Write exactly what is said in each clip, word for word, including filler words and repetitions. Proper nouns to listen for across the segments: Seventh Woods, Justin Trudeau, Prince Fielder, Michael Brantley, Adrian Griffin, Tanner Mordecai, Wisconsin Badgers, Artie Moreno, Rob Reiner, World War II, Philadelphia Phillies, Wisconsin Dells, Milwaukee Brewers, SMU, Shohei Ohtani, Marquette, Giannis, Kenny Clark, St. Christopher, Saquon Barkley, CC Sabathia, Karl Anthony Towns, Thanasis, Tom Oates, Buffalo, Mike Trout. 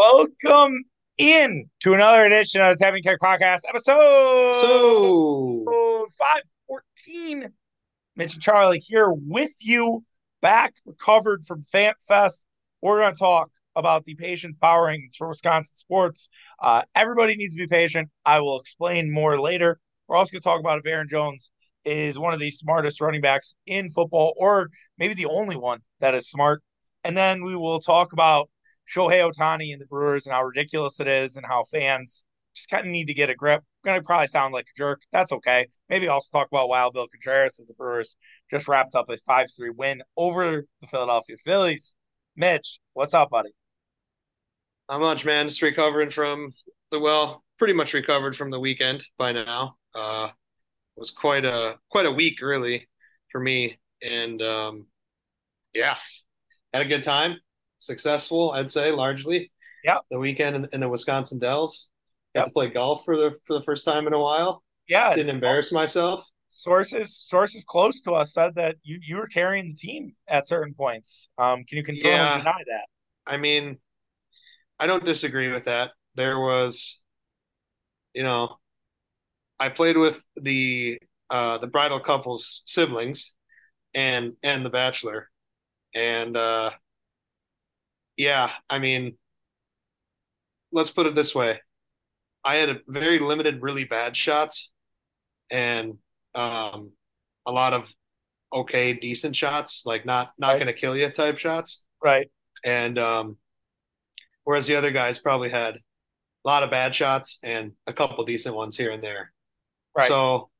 Welcome in to another edition of the Tapping the Keg Podcast, episode so. five fourteen. Mitch and Charlie here with you, back recovered from F A M P Fest. We're going to talk about the patience power rankings for Wisconsin sports. Uh, everybody needs to be patient. I will explain more later. We're also going to talk about if Aaron Jones is one of the smartest running backs in football, or maybe the only one that is smart. And then we will talk about Shohei Ohtani and the Brewers and how ridiculous it is and how fans just kind of need to get a grip. I'm going to probably sound like a jerk. That's okay. Maybe I'll also talk about Wild Bill Contreras as the Brewers just wrapped up a five three win over the Philadelphia Phillies. Mitch, what's up, buddy? Not much, man. Just recovering from the, well, pretty much recovered from the weekend by now. Uh, it was quite a, quite a week really for me. And um, yeah, had a good time. Successful, I'd say, largely. Yeah. The weekend in, in the Wisconsin Dells. Got yep. to play golf for the for the first time in a while. Yeah. Didn't embarrass myself. Sources sources close to us said that you, you were carrying the team at certain points. Um, can you confirm yeah. or deny that? I mean, I don't disagree with that. There was, you know, I played with the uh, the bridal couple's siblings and and the bachelor. And uh yeah, I mean, let's put it this way. I had a very limited, really bad shots and um, a lot of okay, decent shots, like not, not right. going to kill you type shots. Right. And um, whereas the other guys probably had a lot of bad shots and a couple decent ones here and there. Right. So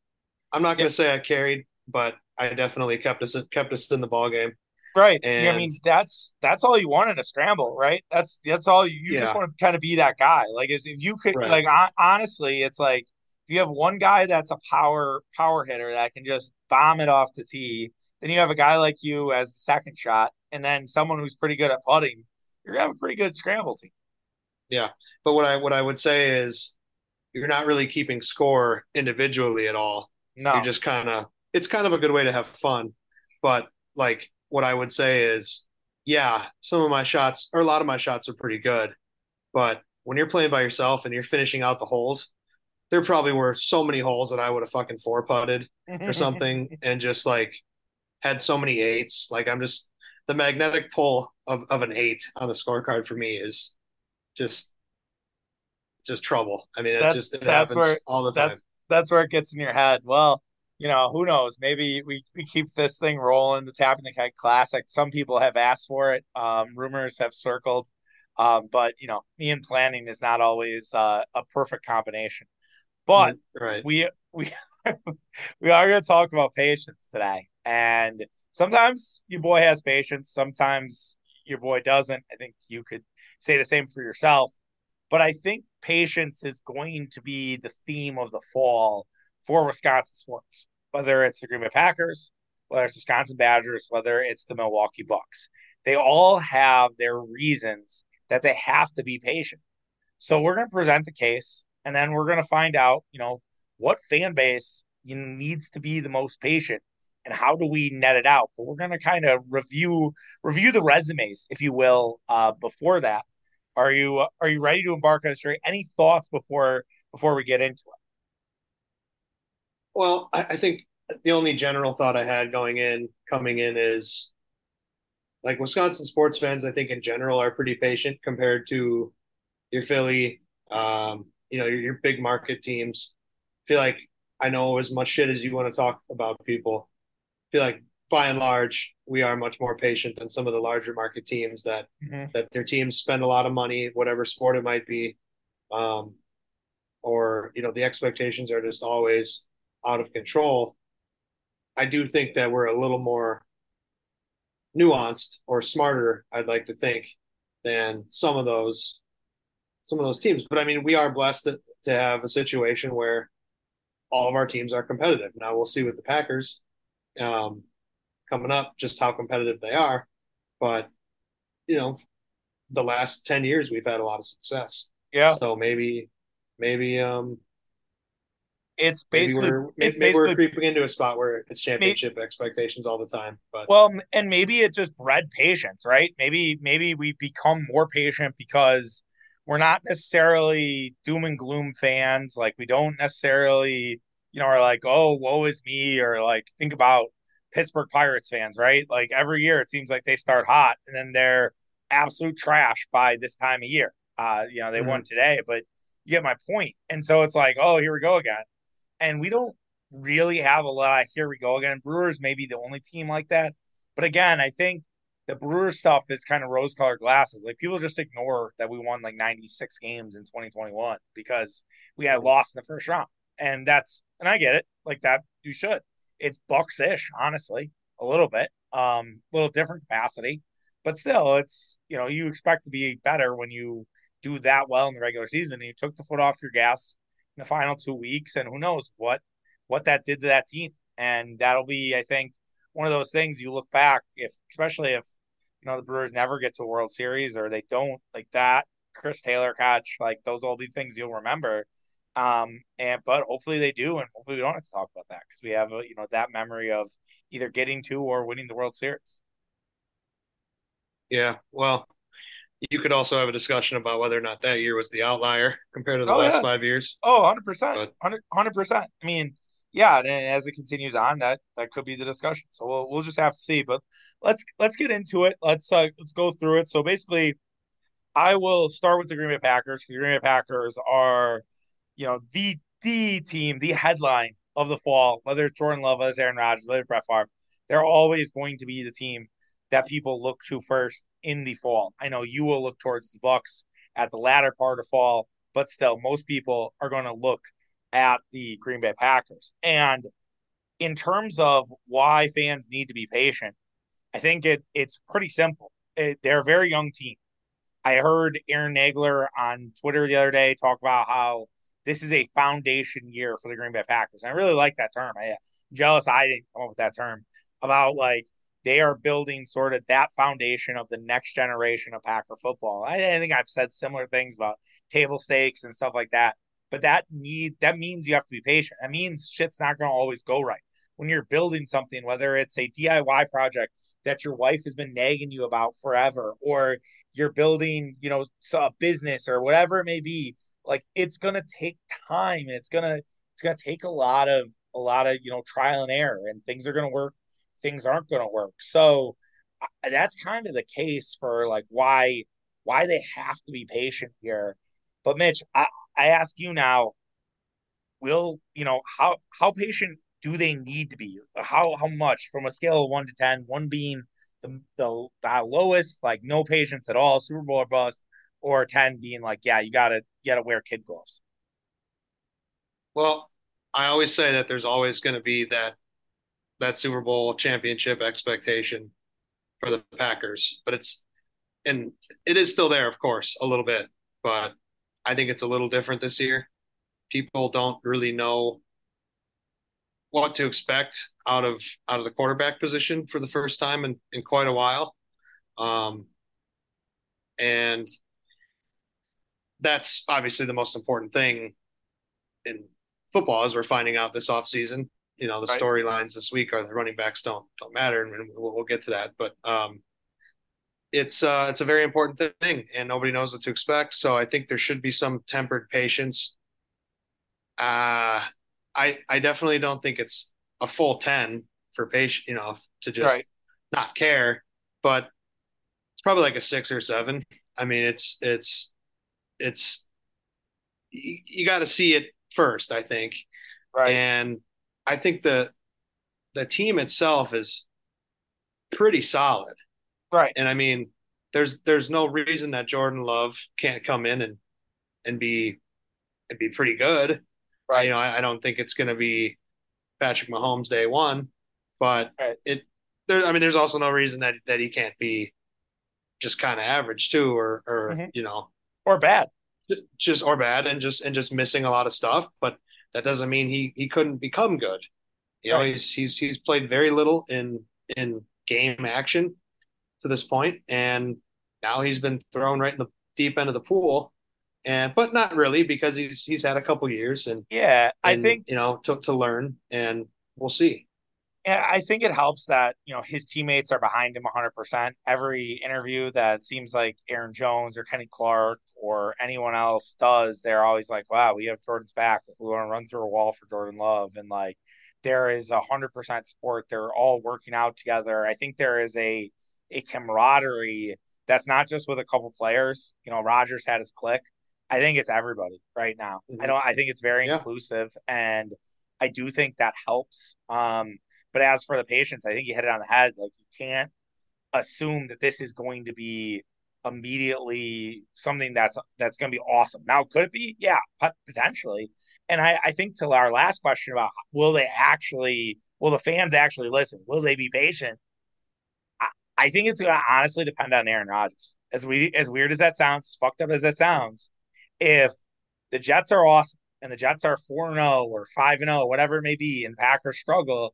I'm not going to yep. say I carried, but I definitely kept us, kept us in the ballgame. Right. And, I mean, that's that's all you want in a scramble, right? That's that's all you, you yeah. just want to kind of be that guy. Like, if you could, right. like, on, honestly, it's like if you have one guy that's a power power hitter that can just bomb it off the tee, then you have a guy like you as the second shot, and then someone who's pretty good at putting, you're going to have a pretty good scramble team. Yeah. But what I what I would say is you're not really keeping score individually at all. No. You're just kind of – it's kind of a good way to have fun. But, like – what I would say is, yeah, some of my shots or a lot of my shots are pretty good, but when you're playing by yourself and you're finishing out the holes, there probably were so many holes that I would have fucking four putted or something and just like had so many eights. Like I'm just the magnetic pull of, of an eight on the scorecard for me is just, just trouble. I mean, that's, it just it that's happens where, all the time. That's, that's where it gets in your head. Well, you know, who knows? Maybe we, we keep this thing rolling, the Tapping the Keg Classic. Some people have asked for it. Um, rumors have circled. Um, but, you know, me and planning is not always uh, a perfect combination. But right. we we we are going to talk about patience today. And sometimes your boy has patience. Sometimes your boy doesn't. I think you could say the same for yourself. But I think patience is going to be the theme of the fall for Wisconsin sports, whether it's the Green Bay Packers, whether it's the Wisconsin Badgers, whether it's the Milwaukee Bucks. They all have their reasons that they have to be patient. So we're going to present the case, and then we're going to find out, you know, what fan base needs to be the most patient and how do we net it out. But we're going to kind of review review the resumes, if you will, uh, before that. Are you are you ready to embark on a story? Any thoughts before before we get into it? Well, I, I think the only general thought I had going in, coming in is like Wisconsin sports fans, I think in general are pretty patient compared to your Philly, um, you know, your, your big market teams. I feel like I know as much shit as you want to talk about people. I feel like by and large, we are much more patient than some of the larger market teams that, mm-hmm. that their teams spend a lot of money, whatever sport it might be. Um, or, you know, the expectations are just always out of control. I do think that we're a little more nuanced or smarter, I'd like to think, than some of those some of those teams. But I mean, we are blessed to, to have a situation where all of our teams are competitive. Now we'll see with the Packers um, coming up just how competitive they are. But you know, the last ten years we've had a lot of success. Yeah. So maybe maybe um It's basically maybe we're, maybe it's basically we're creeping into a spot where it's championship maybe, expectations all the time. But well, and maybe it just bred patience, right? Maybe maybe we become more patient because we're not necessarily doom and gloom fans. Like, we don't necessarily, you know, are like, oh, woe is me, or like, think about Pittsburgh Pirates fans, right? Like, every year it seems like they start hot and then they're absolute trash by this time of year. Uh, you know, they mm-hmm. won today, but you get my point. And so it's like, oh, here we go again. And we don't really have a lot of here we go again. Brewers may be the only team like that. But again, I think the Brewer stuff is kind of rose-colored glasses. Like, people just ignore that we won like ninety-six games in twenty twenty-one because we had lost in the first round. And that's, and I get it, like that, you should. It's Bucks-ish, honestly, a little bit, um, a little different capacity. But still, it's, you know, you expect to be better when you do that well in the regular season. And you took the foot off your gas in the final two weeks, and who knows what, what that did to that team. And that'll be, I think, one of those things you look back, if especially if, you know, the Brewers never get to a World Series, or they don't, like that Chris Taylor catch, like those will be things you'll remember. Um, and but hopefully they do, and hopefully we don't have to talk about that because we have, a, you know, that memory of either getting to or winning the World Series. Yeah, well, you could also have a discussion about whether or not that year was the outlier compared to the oh, last yeah. five years. Oh, one hundred percent. But... one hundred percent. I mean, yeah, and as it continues on, that that could be the discussion. So we'll we'll just have to see. But let's let's get into it. Let's uh, let's go through it. So basically, I will start with the Green Bay Packers, because the Green Bay Packers are, you know, the the team, the headline of the fall. Whether it's Jordan Love, whether it's Aaron Rodgers, whether it's Brett Favre, they're always going to be the team that people look to first in the fall. I know you will look towards the Bucks at the latter part of fall, but still, most people are going to look at the Green Bay Packers. And in terms of why fans need to be patient, I think it it's pretty simple. It, they're a very young team. I heard Aaron Nagler on Twitter the other day talk about how this is a foundation year for the Green Bay Packers. And I really like that term. I'm jealous I didn't come up with that term. About, like, they are building sort of that foundation of the next generation of Packer football. I, I think I've said similar things about table stakes and stuff like that. But that need that means you have to be patient. That means shit's not going to always go right. When you're building something, whether it's a D I Y project that your wife has been nagging you about forever, or you're building, you know, a business or whatever it may be, like, it's going to take time, and it's going to it's going to take a lot of a lot of, you know, trial and error, and things are going to work, things aren't going to work. So that's kind of the case for, like, why why they have to be patient here. But Mitch, I I ask you now, will, you know, how, how patient do they need to be? How, how much from a scale of one to ten, one being the, the, the lowest, like no patience at all, Super Bowl or bust, or ten being like, yeah, you gotta, you gotta wear kid gloves. Well, I always say that there's always going to be that, that Super Bowl championship expectation for the Packers, but it's, and it is still there, of course, a little bit, but I think it's a little different this year. People don't really know what to expect out of out of the quarterback position for the first time in, in quite a while. Um, and that's obviously the most important thing in football, as we're finding out this offseason. You know, the right. storylines this week are the running backs don't don't matter, and we'll, we'll get to that. But um It's uh, it's a very important thing, and nobody knows what to expect. So I think there should be some tempered patience. Uh, I I definitely don't think it's a full ten for patient, you know, to just right. not care. But it's probably like a six or seven. I mean, it's it's it's you, you got to see it first, I think. Right. And I think the the team itself is pretty solid. Right. And I mean, there's there's no reason that Jordan Love can't come in and and be and be pretty good. Right. You know, I, I don't think it's going to be Patrick Mahomes day one, but right. it there. I mean, there's also no reason that, that he can't be just kind of average too, or or mm-hmm. you know, or bad, just or bad, and just and just missing a lot of stuff. But that doesn't mean he he couldn't become good. You right. know, he's he's he's played very little in in game action to this point, and now he's been thrown right in the deep end of the pool, and but not really, because he's he's had a couple years and yeah, and, I think, you know, to to learn, and we'll see. I think it helps that, you know, his teammates are behind him one hundred percent. Every interview that seems like Aaron Jones or Kenny Clark or anyone else does, they're always like, wow, we have Jordan's back. We want to run through a wall for Jordan Love. And, like, there is one hundred percent support. They're all working out together. I think there is a a camaraderie that's not just with a couple players. You know, Rodgers had his clique. I think it's everybody right now. Mm-hmm. I don't. I think it's very yeah. inclusive, and I do think that helps. Um, But as for the patience, I think you hit it on the head. Like, you can't assume that this is going to be immediately something that's that's going to be awesome. Now, could it be? Yeah, potentially. And I, I think to our last question about will they actually, will the fans actually listen? Will they be patient? I, I think it's going to honestly depend on Aaron Rodgers. As we as weird as that sounds, as fucked up as that sounds, if the Jets are awesome and the Jets are four and oh or five and oh, whatever it may be, and Packers struggle,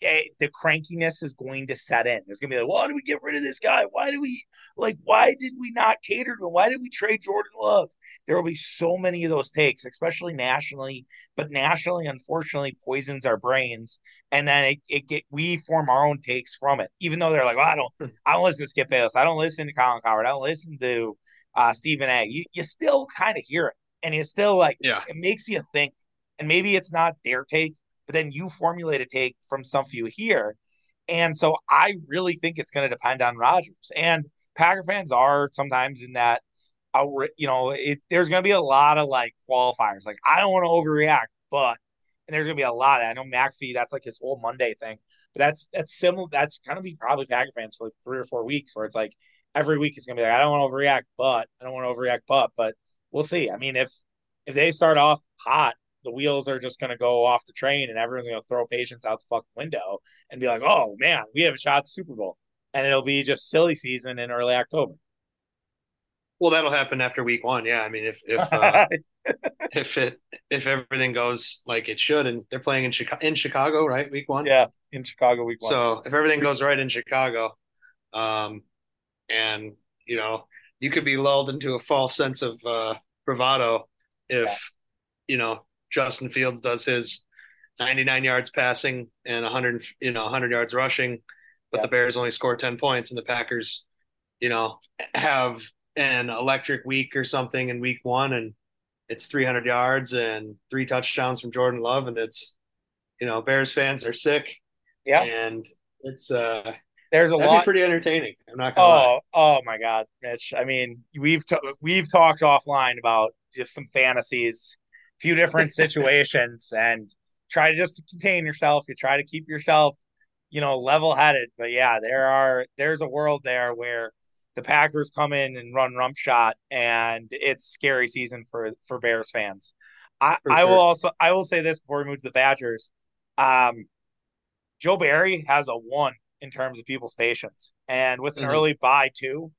It, the crankiness is going to set in. It's going to be like, why do we get rid of this guy? Why do we, like, why did we not cater to him? Why did we trade Jordan Love? There will be so many of those takes, especially nationally. But nationally, unfortunately, poisons our brains. And then it, it get, we form our own takes from it, even though they're like, well, I don't, I don't listen to Skip Bayless. I don't listen to Colin Cowherd. I don't listen to uh, Stephen A. You, you still kind of hear it. And it's still like, yeah. it makes you think. And maybe it's not their take, but then you formulate a take from some few here. And so I really think it's going to depend on Rodgers. And Packer fans are sometimes in that, you know, it, there's going to be a lot of, like, qualifiers. Like, I don't want to overreact, but – and there's going to be a lot. I know McAfee, that's, like, his whole Monday thing. But that's that's similar. That's going to be probably Packer fans for, like, three or four weeks where it's, like, every week it's going to be like, I don't want to overreact, but – I don't want to overreact, but. But we'll see. I mean, if if they start off hot, the wheels are just going to go off the train and everyone's going to throw patience out the fucking window and be like, oh, man, we have a shot at the Super Bowl. And it'll be just silly season in early October. Well, that'll happen after week one. Yeah. I mean, if if uh, if it if everything goes like it should, and they're playing in Chicago, in Chicago, right? Week one. Yeah. In Chicago, week one. So if everything goes right in Chicago, um, and, you know, you could be lulled into a false sense of uh, bravado if, yeah. you know, Justin Fields does his ninety-nine yards passing and one hundred, you know, one hundred yards rushing, but yeah. the Bears only score ten points and the Packers, you know, have an electric week or something in week one, and it's three hundred yards and three touchdowns from Jordan Love. And it's, you know, Bears fans are sick. Yeah. And it's, uh, there's a that'd lot be pretty entertaining. I'm not going to oh, lie. Oh my God, Mitch. I mean, we've, t- we've talked offline about just some fantasies, few different situations, and try just to contain yourself. You try to keep yourself, you know, level-headed. But yeah, there are there's a world there where the Packers come in and run rump shot, and it's scary season for for Bears fans. I, for sure. I will also I will say this before we move to the Badgers. Um, Joe Barry has a one in terms of people's patience, and with an mm-hmm. early bye too,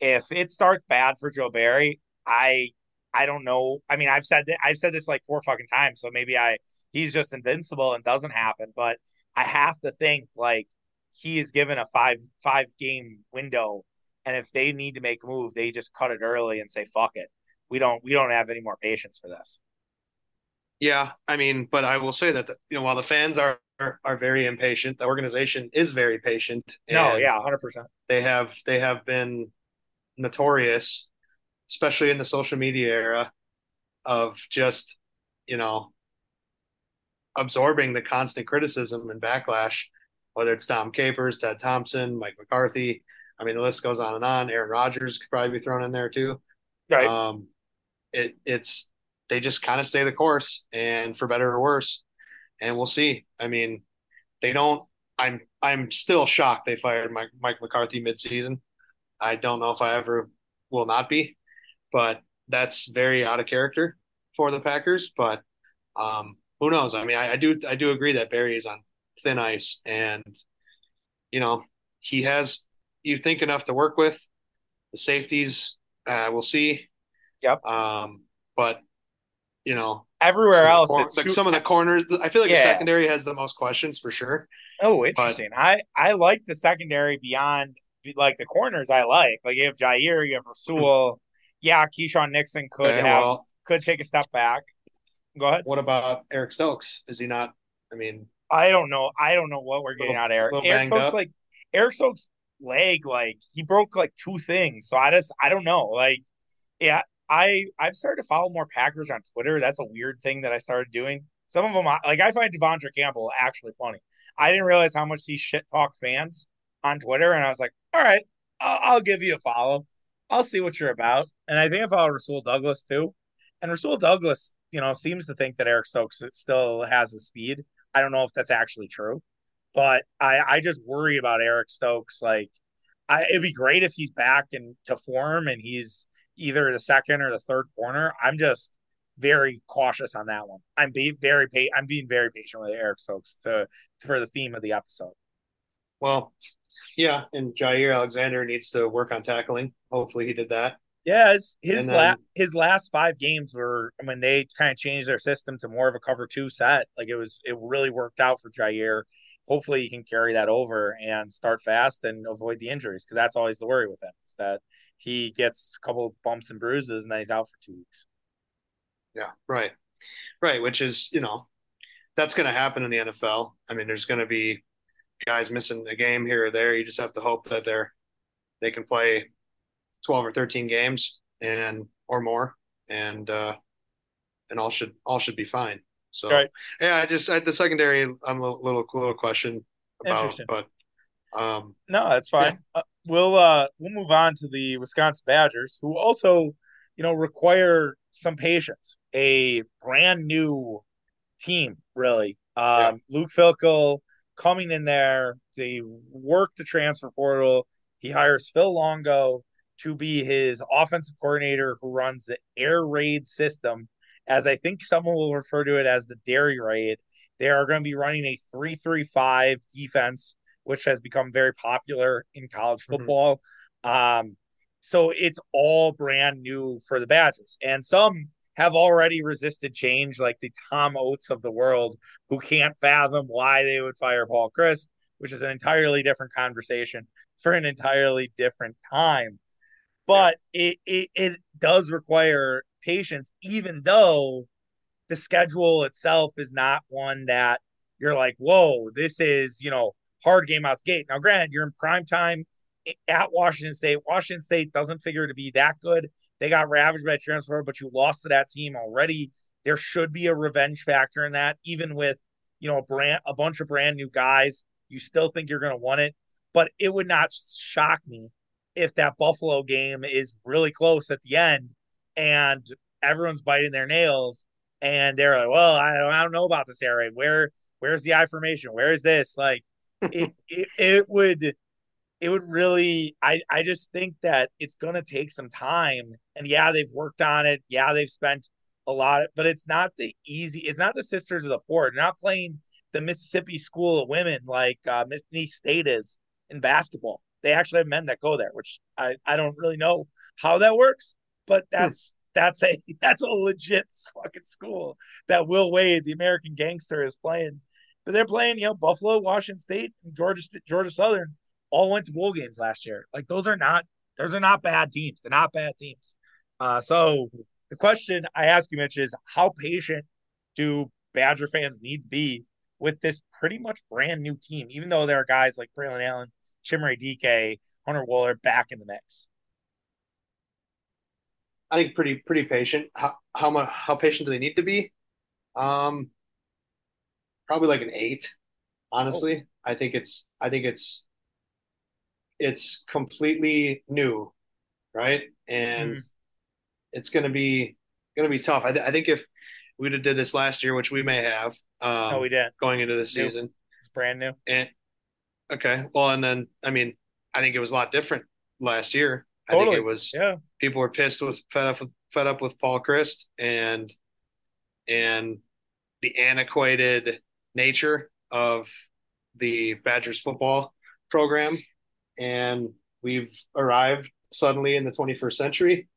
if it starts bad for Joe Barry, I. I don't know. I mean, I've said that I've said this like four fucking times. So maybe I he's just invincible and doesn't happen. But I have to think like he is given a five five game window, and if they need to make a move, they just cut it early and say fuck it. We don't we don't have any more patience for this. Yeah, I mean, but I will say that the, you know, while the fans are are very impatient, the organization is very patient. No, yeah, one hundred percent. They have they have been notorious, especially in the social media era, of just, you know, absorbing the constant criticism and backlash, whether it's Dom Capers, Ted Thompson, Mike McCarthy. I mean, the list goes on and on. Aaron Rodgers could probably be thrown in there too. Right. Um, it it's they just kind of stay the course, and for better or worse. And we'll see. I mean, they don't. I'm I'm still shocked they fired Mike Mike McCarthy midseason. I don't know if I ever will not be. But that's very out of character for the Packers. But um, who knows? I mean, I, I do I do agree that Barry is on thin ice, and you know he has you think enough to work with. The safeties, uh, we'll see. Yep. Um, but you know, everywhere else, cor- it's like su- some of the corners. I feel like yeah. the secondary has the most questions for sure. Oh, interesting. But, I I like the secondary beyond like the corners. I like like you have Jair, you have Rasul. Yeah, Keyshawn Nixon could okay, have well, could take a step back. Go ahead. What about Eric Stokes? Is he not? I mean, I don't know. I don't know what we're getting little, out of Eric. Eric Stokes, up. like Eric Stokes' leg, like he broke like two things. So I just, I don't know. Like, yeah, I, I've started to follow more Packers on Twitter. That's a weird thing that I started doing. Some of them, like I find Devondre Campbell actually funny. I didn't realize how much these shit talk fans on Twitter, and I was like, all right, I'll, I'll give you a follow. I'll see what you're about. And I think I followed Rasul Douglas too. And Rasul Douglas, you know, seems to think that Eric Stokes still has his speed. I don't know if that's actually true, but I, I just worry about Eric Stokes. Like, I, it'd be great if he's back and to form and he's either the second or the third corner. I'm just very cautious on that one. I'm being very pa- I'm being very patient with Eric Stokes to, to for the theme of the episode. Well, yeah, and Jair Alexander needs to work on tackling. Hopefully, he did that. Yeah, his his, then, la- his last five games were when I mean, they kind of changed their system to more of a cover two set. Like it was, it really worked out for Jair. Hopefully, he can carry that over and start fast and avoid the injuries, because that's always the worry with him, is that he gets a couple bumps and bruises and then he's out for two weeks. Yeah, right, right. Which is, you know, that's going to happen in the N F L. I mean, there's going to be guys missing a game here or there. You just have to hope that they're they can play twelve or thirteen games and or more, and uh, and all should all should be fine. So right. yeah, I just I, the secondary I'm a little little question about, but um, no, that's fine. Yeah. Uh, we'll uh, we'll move on to the Wisconsin Badgers, who also, you know, require some patience. A brand new team, really. Um, yeah. Luke Fickell coming in there, they work the transfer portal. He hires Phil Longo to be his offensive coordinator, who runs the air raid system, as I think someone will refer to it as the dairy raid. They are going to be running a three three five defense, which has become very popular in college football. Mm-hmm. Um, so it's all brand new for the Badgers. And some have already resisted change, like the Tom Oates of the world, who can't fathom why they would fire Paul Chryst, which is an entirely different conversation for an entirely different time. But it, it it does require patience, even though the schedule itself is not one that you're like, whoa, this is, you know, hard game out the gate. Now, granted, you're in prime time at Washington State. Washington State doesn't figure to be that good. They got ravaged by transfer, but you lost to that team already. There should be a revenge factor in that. Even with, you know, a brand a bunch of brand new guys, you still think you're going to want it. But it would not shock me if that Buffalo game is really close at the end and everyone's biting their nails and they're like, well, I don't, I don't know about this air raid. Where, where's the I formation? Where is this? Like it, it, it would, it would really, I, I just think that it's going to take some time. And yeah, they've worked on it. Yeah. They've spent a lot, but it's not the easy, it's not the Sisters of the Poor. They're not playing the Mississippi School of Women, like uh, Mississippi State is in basketball. They actually have men that go there, which I, I don't really know how that works, but that's hmm. that's a that's a legit fucking school that Will Wade, the American gangster, is playing. But they're playing, you know, Buffalo, Washington State, and Georgia Georgia Southern all went to bowl games last year. Like those are not those are not bad teams. They're not bad teams. Uh, so the question I ask you, Mitch, is how patient do Badger fans need to be with this pretty much brand new team, even though there are guys like Braylon Allen, Chimere D K, Hunter Waller back in the mix? I think pretty pretty patient. How how much how patient do they need to be? Um, probably like an eight. Honestly, oh. I think it's I think it's it's completely new, right? And mm-hmm. it's gonna be gonna be tough. I th- I think if we'd have did this last year, which we may have. Um, no, we didn't. Going into this season, it's brand new. And, Okay. Well, and then, I mean, I think it was a lot different last year. I totally. think it was, yeah. people were pissed with fed up, fed up with Paul Chryst and, and the antiquated nature of the Badgers football program. And we've arrived suddenly in the twenty-first century.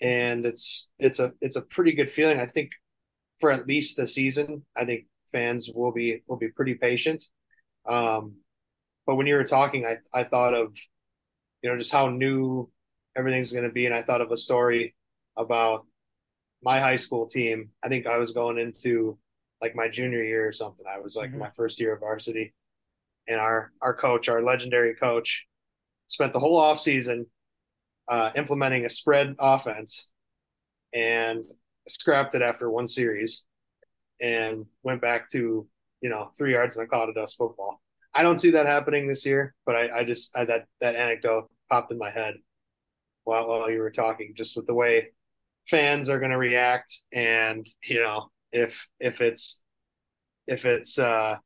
And it's, it's a, it's a pretty good feeling. I think for at least a season, I think fans will be, will be pretty patient. Um, But when you were talking, I I thought of, you know, just how new everything's going to be. And I thought of a story about my high school team. I think I was going into like my junior year or something. I was like mm-hmm. my first year of varsity, and our, our coach, our legendary coach, spent the whole off season uh, implementing a spread offense and scrapped it after one series and went back to, you know, three yards in a cloud of dust football. I don't see that happening this year, but I, I just, I, that, that anecdote popped in my head while, while you were talking, just with the way fans are going to react. And, you know, if, if it's, if it's uh,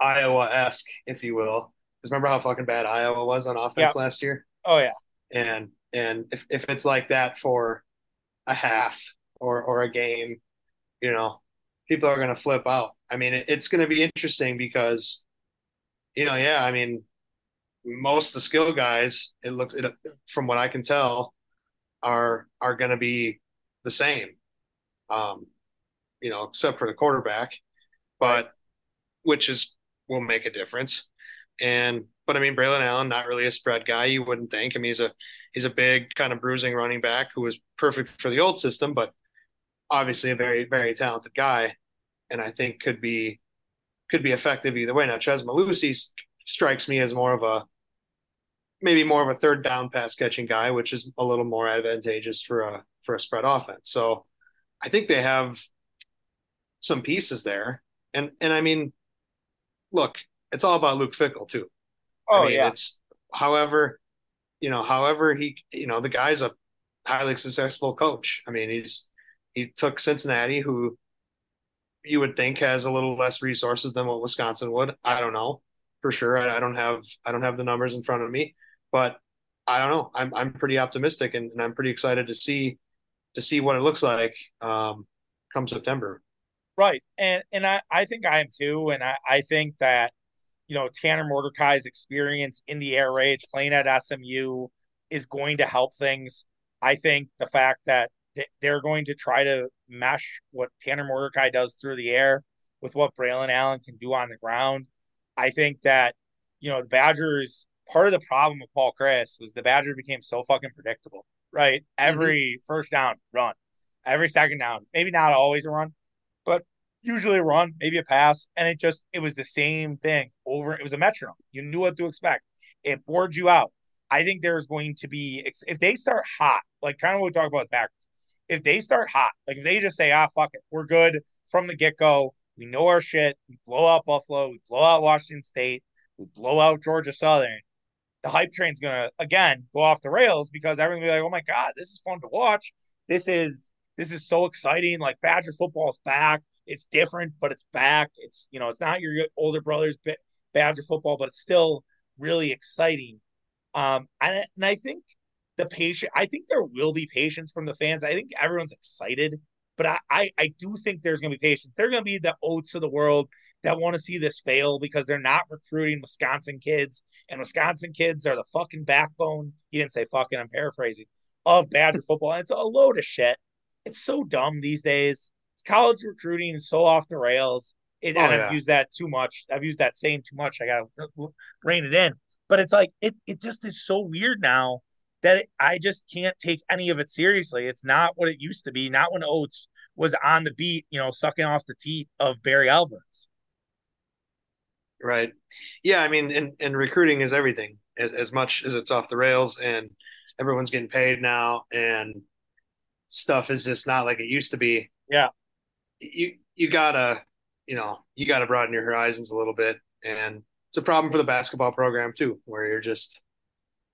Iowa-esque, if you will, because remember how fucking bad Iowa was on offense yeah. last year? Oh yeah. And, and if, if it's like that for a half or, or a game, you know, people are going to flip out. I mean, it, it's going to be interesting because, you know, yeah, I mean, most of the skill guys, it looks, it, from what I can tell, are are going to be the same, um, you know, except for the quarterback, but which is will make a difference. And but I mean, Braylon Allen, not really a spread guy, you wouldn't think. I mean, he's a he's a big kind of bruising running back who was perfect for the old system, but obviously a very very talented guy, and I think could be. Could be effective either way. Now, Ches Malusi strikes me as more of a maybe more of a third down pass catching guy, which is a little more advantageous for a for a spread offense. So, I think they have some pieces there, and and I mean, look, it's all about Luke Fickell too. Oh I mean, yeah. It's however, you know, however he, you know, the guy's a highly successful coach. I mean, he's he took Cincinnati, who you would think has a little less resources than what Wisconsin would. I don't know for sure. I, I don't have, I don't have the numbers in front of me, but I don't know. I'm, I'm pretty optimistic and, and I'm pretty excited to see, to see what it looks like um, come September. Right. And, and I, I think I am too. And I, I think that, you know, Tanner Mordecai's experience in the air raid playing at S M U is going to help things. I think the fact that they're going to try to mesh what Tanner Mordecai does through the air with what Braylon Allen can do on the ground. I think that, you know, the Badgers, part of the problem with Paul Chryst was the Badgers became so fucking predictable, right? Every mm-hmm. first down, run. Every second down, maybe not always a run, but usually a run, maybe a pass. And it just, it was the same thing over. It was a metronome. You knew what to expect. It bored you out. I think there's going to be, if they start hot, like kind of what we talk about back. If they start hot, like if they just say, ah, fuck it, we're good from the get-go, we know our shit, we blow out Buffalo, we blow out Washington State, we blow out Georgia Southern, the hype train's going to, again, go off the rails because everyone will be like, oh my God, this is fun to watch. This is this is so exciting. Like, Badger football is back. It's different, but it's back. It's, you know, it's not your older brother's Badger football, but it's still really exciting. Um, and, and I think... The patient, I think there will be patience from the fans. I think everyone's excited, but I, I, I do think there's going to be patience. They're going to be the Oats of the world that want to see this fail because they're not recruiting Wisconsin kids, and Wisconsin kids are the fucking backbone. He didn't say fucking, I'm paraphrasing, of Badger football. And it's a load of shit. It's so dumb these days. College recruiting is so off the rails. It, oh, and yeah. I've used that too much. I've used that saying too much. I got to rein it in. But it's like, it, it just is so weird now. That it, I just can't take any of it seriously. It's not what it used to be. Not when Oates was on the beat, you know, sucking off the teat of Barry Alvarez. Right. Yeah, I mean, and, and recruiting is everything. As, as much as it's off the rails and everyone's getting paid now and stuff is just not like it used to be. Yeah. You you gotta, you know, you gotta broaden your horizons a little bit. And it's a problem for the basketball program too, where you're just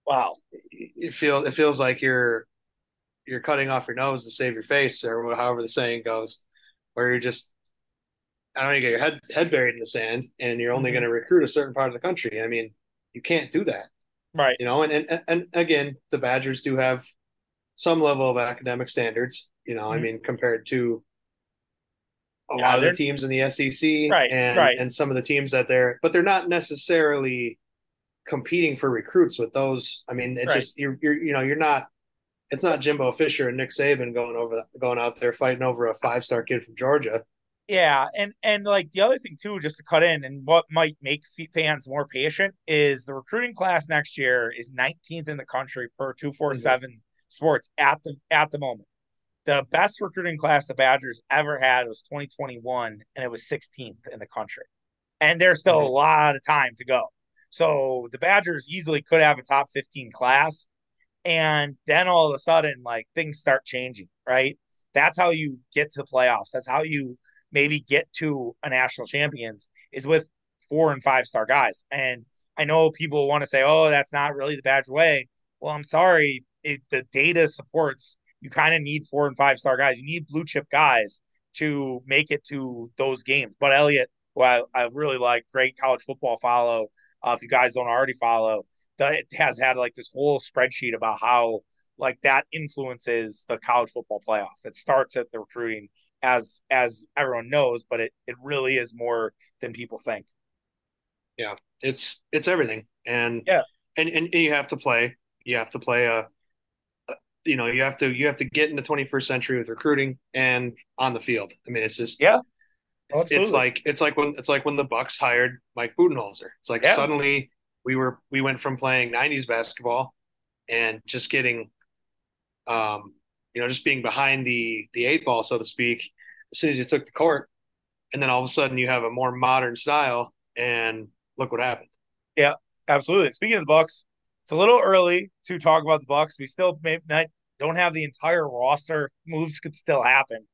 wow, it feels it feels like you're you're cutting off your nose to save your face, or however the saying goes, where you're just I don't know, you get your head head buried in the sand, and you're only mm-hmm. going to recruit a certain part of the country. I mean, you can't do that, right? You know, and and and again, the Badgers do have some level of academic standards. You know, mm-hmm. I mean, compared to a yeah, lot of the teams in the S E C, right, and right. and some of the teams that they're, but they're not necessarily competing for recruits with those. I mean, it right. just you're, you're you know you're not. It's not Jimbo Fisher and Nick Saban going over going out there fighting over a five star kid from Georgia. Yeah, and and like the other thing too, just to cut in, and what might make fans more patient is the recruiting class next year is nineteenth in the country per two forty-seven mm-hmm. Sports at the at the moment. The best recruiting class the Badgers ever had was twenty twenty-one, and it was sixteenth in the country. And there's still a lot of time to go. So the Badgers easily could have a top fifteen class. And then all of a sudden, like, things start changing, right? That's how you get to the playoffs. That's how you maybe get to a national champions, is with four and five star guys. And I know people want to say, oh, that's not really the Badger way. Well, I'm sorry. It, the data supports you kind of need four and five star guys. You need blue chip guys to make it to those games. But Elliott, who I, I really like, great college football follow. Uh, if you guys don't already follow, it has had like this whole spreadsheet about how like that influences the college football playoff. It starts at the recruiting, as as everyone knows, but it, it really is more than people think. Yeah, it's it's everything, and yeah, and, and you have to play. You have to play a, a, you know, you have to you have to get in the twenty-first century with recruiting and on the field. I mean, it's just yeah. It's, it's like it's like when it's like when the Bucks hired Mike Budenholzer. It's like yeah. suddenly we were we went from playing nineties basketball and just getting, um, you know, just being behind the the eight ball, so to speak, as soon as you took the court, and then all of a sudden you have a more modern style, and look what happened. Yeah, absolutely. Speaking of the Bucks, it's a little early to talk about the Bucks. We still maybe not, don't have the entire roster. Moves could still happen,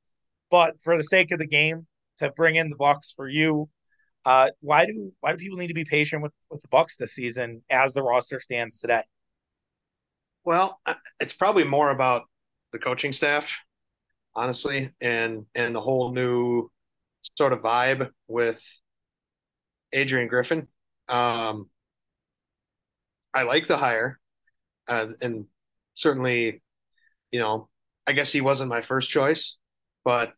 but for the sake of the game, to bring in the Bucks for you, uh, why do why do people need to be patient with, with the Bucks this season as the roster stands today? Well, it's probably more about the coaching staff, honestly, and and the whole new sort of vibe with Adrian Griffin. Um, I like the hire, uh, and certainly, you know, I guess he wasn't my first choice, but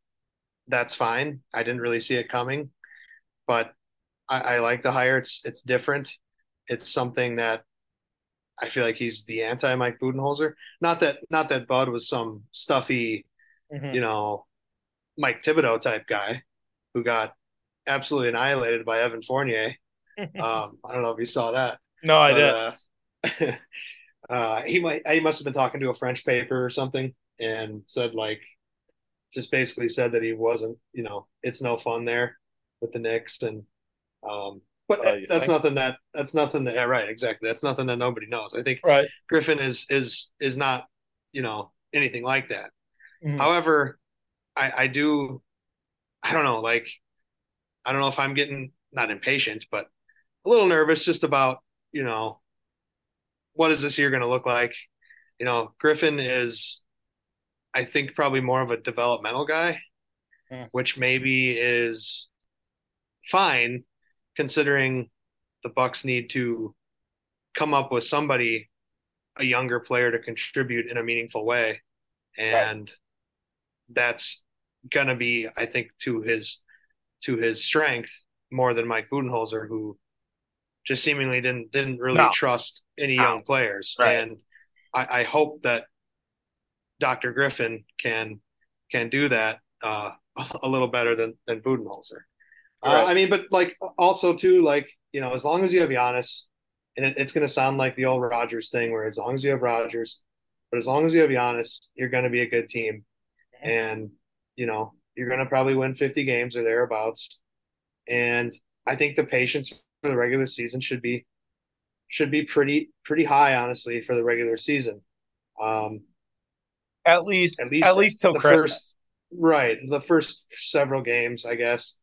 that's fine. I didn't really see it coming, but I, I like the hire. It's it's different. It's something that I feel like he's the anti Mike Budenholzer. Not that not that Bud was some stuffy, mm-hmm. you know, Mike Thibodeau type guy who got absolutely annihilated by Evan Fournier. um, I don't know if you saw that. No, I but, didn't. Uh, uh, he might. He must have been talking to a French paper or something, and said like. Just basically said that he wasn't, you know, it's no fun there with the Knicks, and um, but uh, that's think? nothing that that's nothing that yeah, right exactly that's nothing that nobody knows. I think right. Griffin is is is not, you know, anything like that. Mm-hmm. However, I, I do I don't know like I don't know if I'm getting not impatient but a little nervous just about, you know, what is this year going to look like? You know, Griffin is. I think probably more of a developmental guy, yeah. which maybe is fine considering the Bucks need to come up with somebody, a younger player to contribute in a meaningful way. And right. that's going to be, I think, to his, to his strength more than Mike Budenholzer, who just seemingly didn't, didn't really no. trust any no. young players. Right. And I, I hope that Doctor Griffin can can do that uh, a little better than than Budenholzer. Right. Uh, I mean, but like also too, like, you know, as long as you have Giannis, and it, it's going to sound like the old Rodgers thing, where as long as you have Rodgers, but as long as you have Giannis, you're going to be a good team, and you know you're going to probably win fifty games or thereabouts. And I think the patience for the regular season should be should be pretty pretty high, honestly, for the regular season. Um, At least, at least, at least till Christmas. First, right. The first several games, I guess,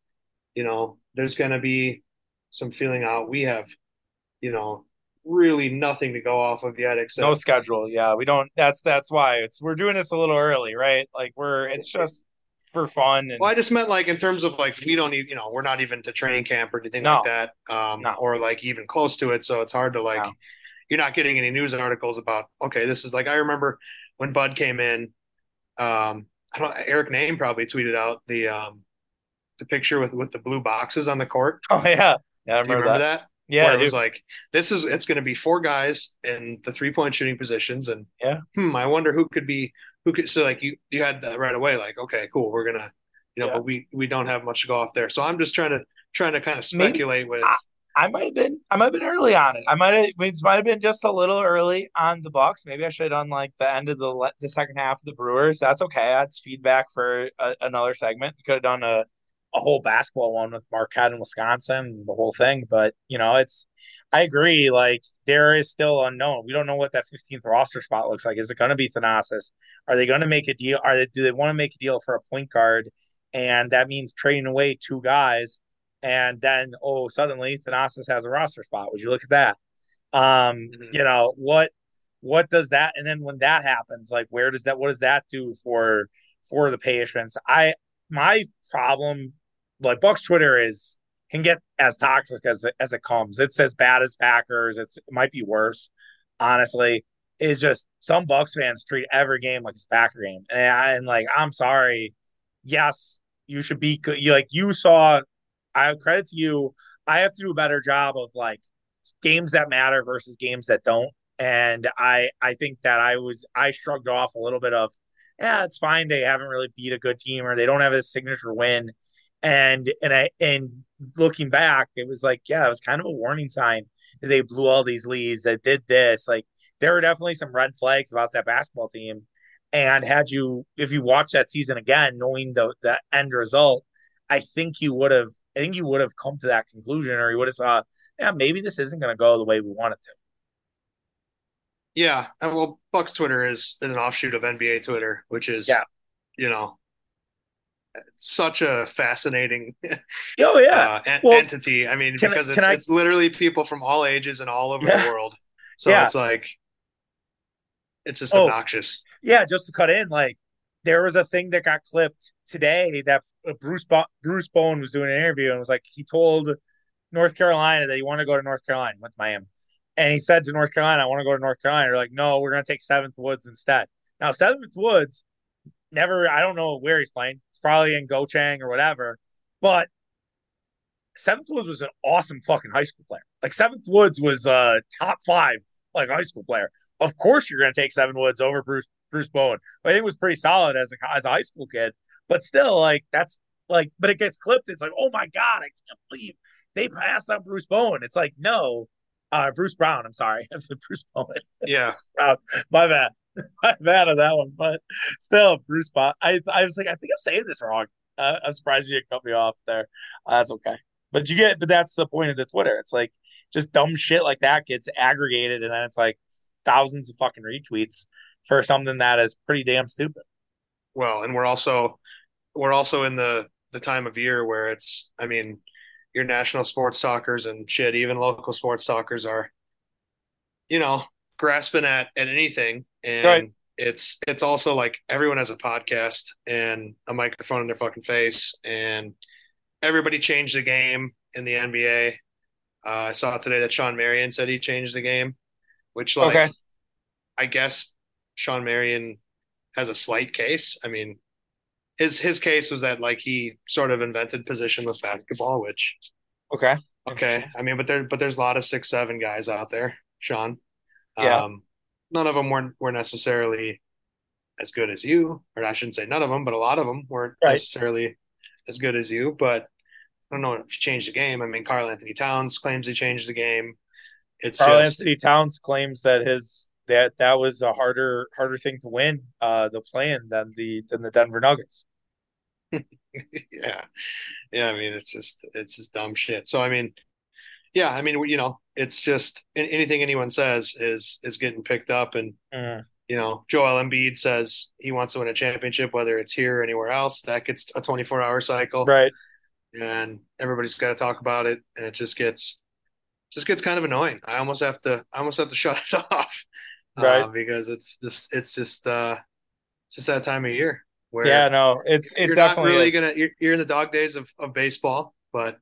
you know, there's going to be some feeling out. We have, you know, really nothing to go off of yet. Except no schedule. Yeah. We don't, that's, that's why it's, we're doing this a little early, right? Like we're, it's just for fun. And, well, I just meant like in terms of like, we don't need, you know, we're not even to training camp or anything no, like that. Um, no. Or like even close to it. So it's hard to like, no. you're not getting any news articles about, okay, this is like, I remember when Bud came in, um, I don't. Eric Name probably tweeted out the um, the picture with, with the blue boxes on the court. Oh yeah, yeah, I remember, you remember that. that. Yeah, where it was like this is it's going to be four guys in the three point shooting positions, and yeah, hmm, I wonder who could be who could. So like you you had that right away. Like okay, cool, we're gonna you know, yeah. but we we don't have much to go off there. So I'm just trying to trying to kind of speculate Maybe, with. I, I might have been I might have been early on it. I might have it might have been just a little early on the Bucks. Maybe I should have done like the end of the le- the second half of the Brewers. That's okay. That's feedback for a, another segment. We could have done a, a whole basketball one with Marquette and Wisconsin, the whole thing. But you know, it's I agree. Like there is still unknown. We don't know what that fifteenth roster spot looks like. Is it going to be Thanasis? Are they going to make a deal? Are they do they want to make a deal for a point guard? And that means trading away two guys. And then, oh, suddenly Thanasis has a roster spot. Would you look at that? Um, mm-hmm. You know, what what does that – and then when that happens, like where does that – what does that do for for the patients? I my problem – like Bucks Twitter is – can get as toxic as, as it comes. It's as bad as Packers. It's, it might be worse, honestly. It's just some Bucks fans treat every game like it's a Packer game. And, I, and like, I'm sorry. Yes, you should be – like you saw – I credit to you. I have to do a better job of like games that matter versus games that don't. And I, I think that I was, I shrugged off a little bit of, yeah, it's fine. They haven't really beat a good team or they don't have a signature win. And, and I, and looking back, it was like, yeah, it was kind of a warning sign that they blew all these leads that did this. Like there were definitely some red flags about that basketball team. And had you, if you watch that season again, knowing the, the end result, I think you would have, I think you would have come to that conclusion or you would have saw, yeah, maybe this isn't going to go the way we want it to. Yeah. And well, Bucks Twitter is, is an offshoot of N B A Twitter, which is, yeah. you know, such a fascinating oh, yeah. uh, well, entity. I mean, because I, it's, I... it's literally people from all ages and all over yeah. the world. So yeah. it's like, it's just oh. obnoxious. Yeah. Just to cut in, like there was a thing that got clipped today that, Bruce Bo- Bruce Bowen was doing an interview and was like, he told North Carolina that he wanted to go to North Carolina. He went to Miami. And he said to North Carolina, I want to go to North Carolina. They're like, no, we're going to take Seventh Woods instead. Now, Seventh Woods never, I don't know where he's playing. It's probably in Gochang or whatever. But Seventh Woods was an awesome fucking high school player. Like, Seventh Woods was a uh, top five, like, high school player. Of course you're going to take Seventh Woods over Bruce Bruce Bowen. But I think it was pretty solid as a as a high school kid. But still, like, that's, like, but it gets clipped. It's like, oh, my God, I can't believe they passed on Bruce Bowen. It's like, no, uh, Bruce Brown, I'm sorry. I said Bruce Bowen. Yeah. Bruce Brown. My bad. My bad on that one. But still, Bruce Bowen. I, I was like, I think I'm saying this wrong. Uh, I'm surprised you didn't cut me off there. Uh, that's okay. But you get, but that's the point of the Twitter. It's like, just dumb shit like that gets aggregated, and then it's like thousands of fucking retweets for something that is pretty damn stupid. Well, and we're also... We're also in the, the time of year where it's, I mean, your national sports talkers and shit, even local sports talkers are, you know, grasping at, at anything. And right. it's, it's also like everyone has a podcast and a microphone in their fucking face and everybody changed the game in the N B A. Uh, I saw today that Sean Marion said he changed the game, which like, okay. I guess Sean Marion has a slight case. I mean, His his case was that like he sort of invented positionless basketball, which okay, okay. I mean, but there but there's a lot of six seven guys out there, Sean. Yeah, um, none of them weren't were necessarily as good as you, or I shouldn't say none of them, but a lot of them weren't right. necessarily as good as you. But I don't know if you changed the game. I mean, Karl Anthony Towns claims he changed the game. It's Karl just... Anthony Towns claims that his. That that was a harder harder thing to win uh, the play-in than the than the Denver Nuggets. yeah, yeah. I mean, it's just it's just dumb shit. So I mean, yeah. I mean, you know, it's just anything anyone says is is getting picked up, and mm. you know, Joel Embiid says he wants to win a championship, whether it's here or anywhere else. That gets a twenty-four hour cycle, right? And everybody's got to talk about it, and it just gets just gets kind of annoying. I almost have to I almost have to shut it off. Right, uh, because it's just it's just uh, just that time of year where yeah, no, it's it's you're definitely not really is. gonna you're, you're in the dog days of, of baseball, but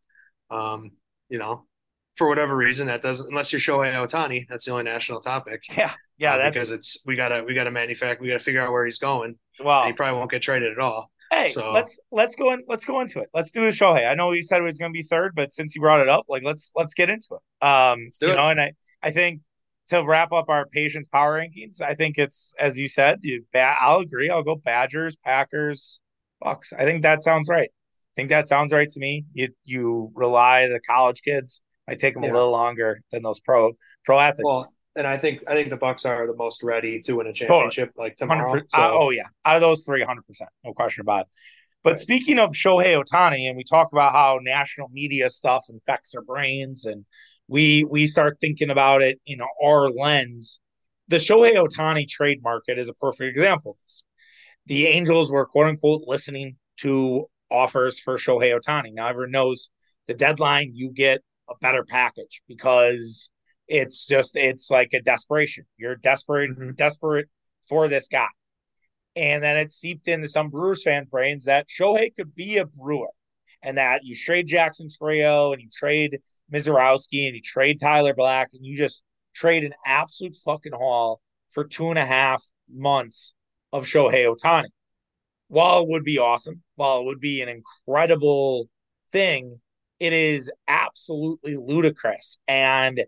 um, you know, for whatever reason that doesn't unless you're Shohei Ohtani, that's the only national topic. Yeah, yeah, uh, that's... because it's we gotta we gotta manufacture we gotta figure out where he's going. Wow, he probably won't get traded at all. Hey, so. let's let's go in let's go into it. Let's do a Shohei. I know he said he was gonna be third, but since you brought it up, like let's let's get into it. Um, you it. know, and I I think. To wrap up our patience power rankings, I think it's, as you said, you ba- I'll agree. I'll go Badgers, Packers, Bucks. I think that sounds right. I think that sounds right to me. You you rely on the college kids might take them yeah. a little longer than those pro pro athletes. Well, and I think I think the Bucks are the most ready to win a championship totally. like tomorrow. So. Uh, oh yeah, out of those three, one hundred percent, no question about it. But right. speaking of Shohei Ohtani, and we talk about how national media stuff infects our brains, and we we start thinking about it in our lens. The Shohei Ohtani trade market is a perfect example of this. The Angels were, quote unquote, listening to offers for Shohei Ohtani. Now everyone knows the deadline, you get a better package because it's just, it's like a desperation. You're desperate, mm-hmm. desperate for this guy. And then it seeped into some Brewers fans' brains that Shohei could be a Brewer and that you trade Jackson Trio and you trade Mizorowski and you trade Tyler Black and you just trade an absolute fucking haul for two and a half months of Shohei Ohtani. While it would be awesome, while it would be an incredible thing, it is absolutely ludicrous. And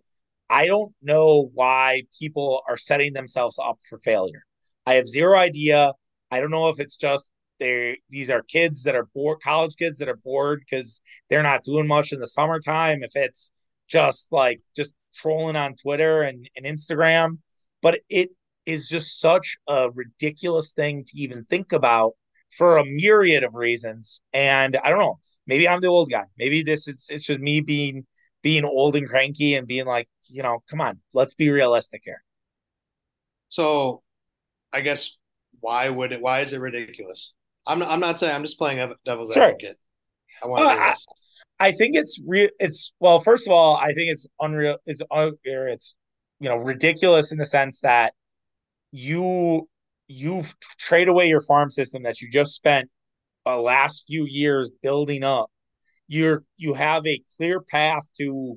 I don't know why people are setting themselves up for failure. I have zero idea. I don't know if it's just they these are kids that are bored, college kids that are bored because they're not doing much in the summertime, if it's just like just trolling on Twitter and, and Instagram. But it is just such a ridiculous thing to even think about for a myriad of reasons. And I don't know, maybe I'm the old guy. Maybe this is, it's just me being, being old and cranky and being like, you know, come on, let's be realistic here. So I guess why would it, why is it ridiculous? I'm not, I'm not saying, I'm just playing devil's sure. advocate. I want to uh, do this. I, I think it's real. It's, well, first of all, I think it's unreal. It's, it's, you know, ridiculous in the sense that you, you've traded away your farm system that you just spent the last few years building up. You're, you have a clear path to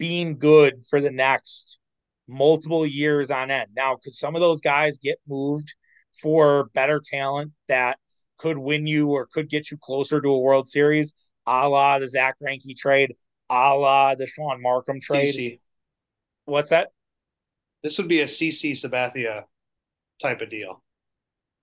being good for the next multiple years on end. Now, could some of those guys get moved for better talent that could win you or could get you closer to a World Series, a la the Zach Greinke trade, a la the Sean Markham trade? C C. What's that? This would be a C C Sabathia type of deal.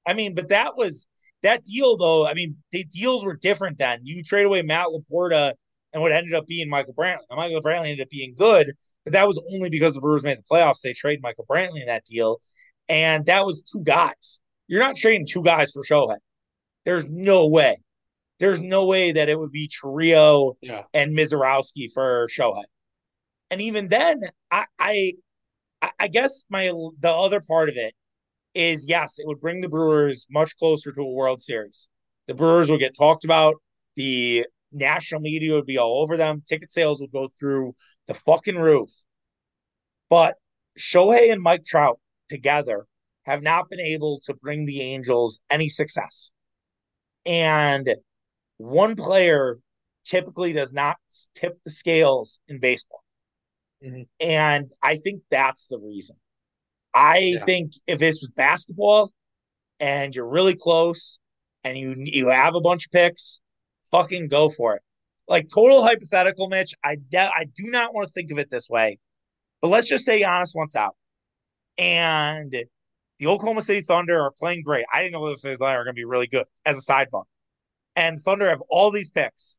I mean, but that was that deal, though. I mean, the deals were different then. You trade away Matt Laporta and what ended up being Michael Brantley. Now, Michael Brantley ended up being good, but that was only because the Brewers made the playoffs. They traded Michael Brantley in that deal, and that was two guys. You're not trading two guys for Shohei. There's no way. There's no way that it would be Trio yeah. and Mizorowski for Shohei. And even then, I, I, I guess my the other part of it is, yes, it would bring the Brewers much closer to a World Series. The Brewers would get talked about. The national media would be all over them. Ticket sales would go through the fucking roof. But Shohei and Mike Trout together have not been able to bring the Angels any success. And one player typically does not tip the scales in baseball. Mm-hmm. And I think that's the reason. I yeah. think if this was basketball and you're really close and you you have a bunch of picks, fucking go for it. Like, total hypothetical, Mitch, I, de- I do not want to think of it this way. But let's just say Giannis wants out. And the Oklahoma City Thunder are playing great. I think Oklahoma City Thunder are going to be really good as a sidebar. And Thunder have all these picks.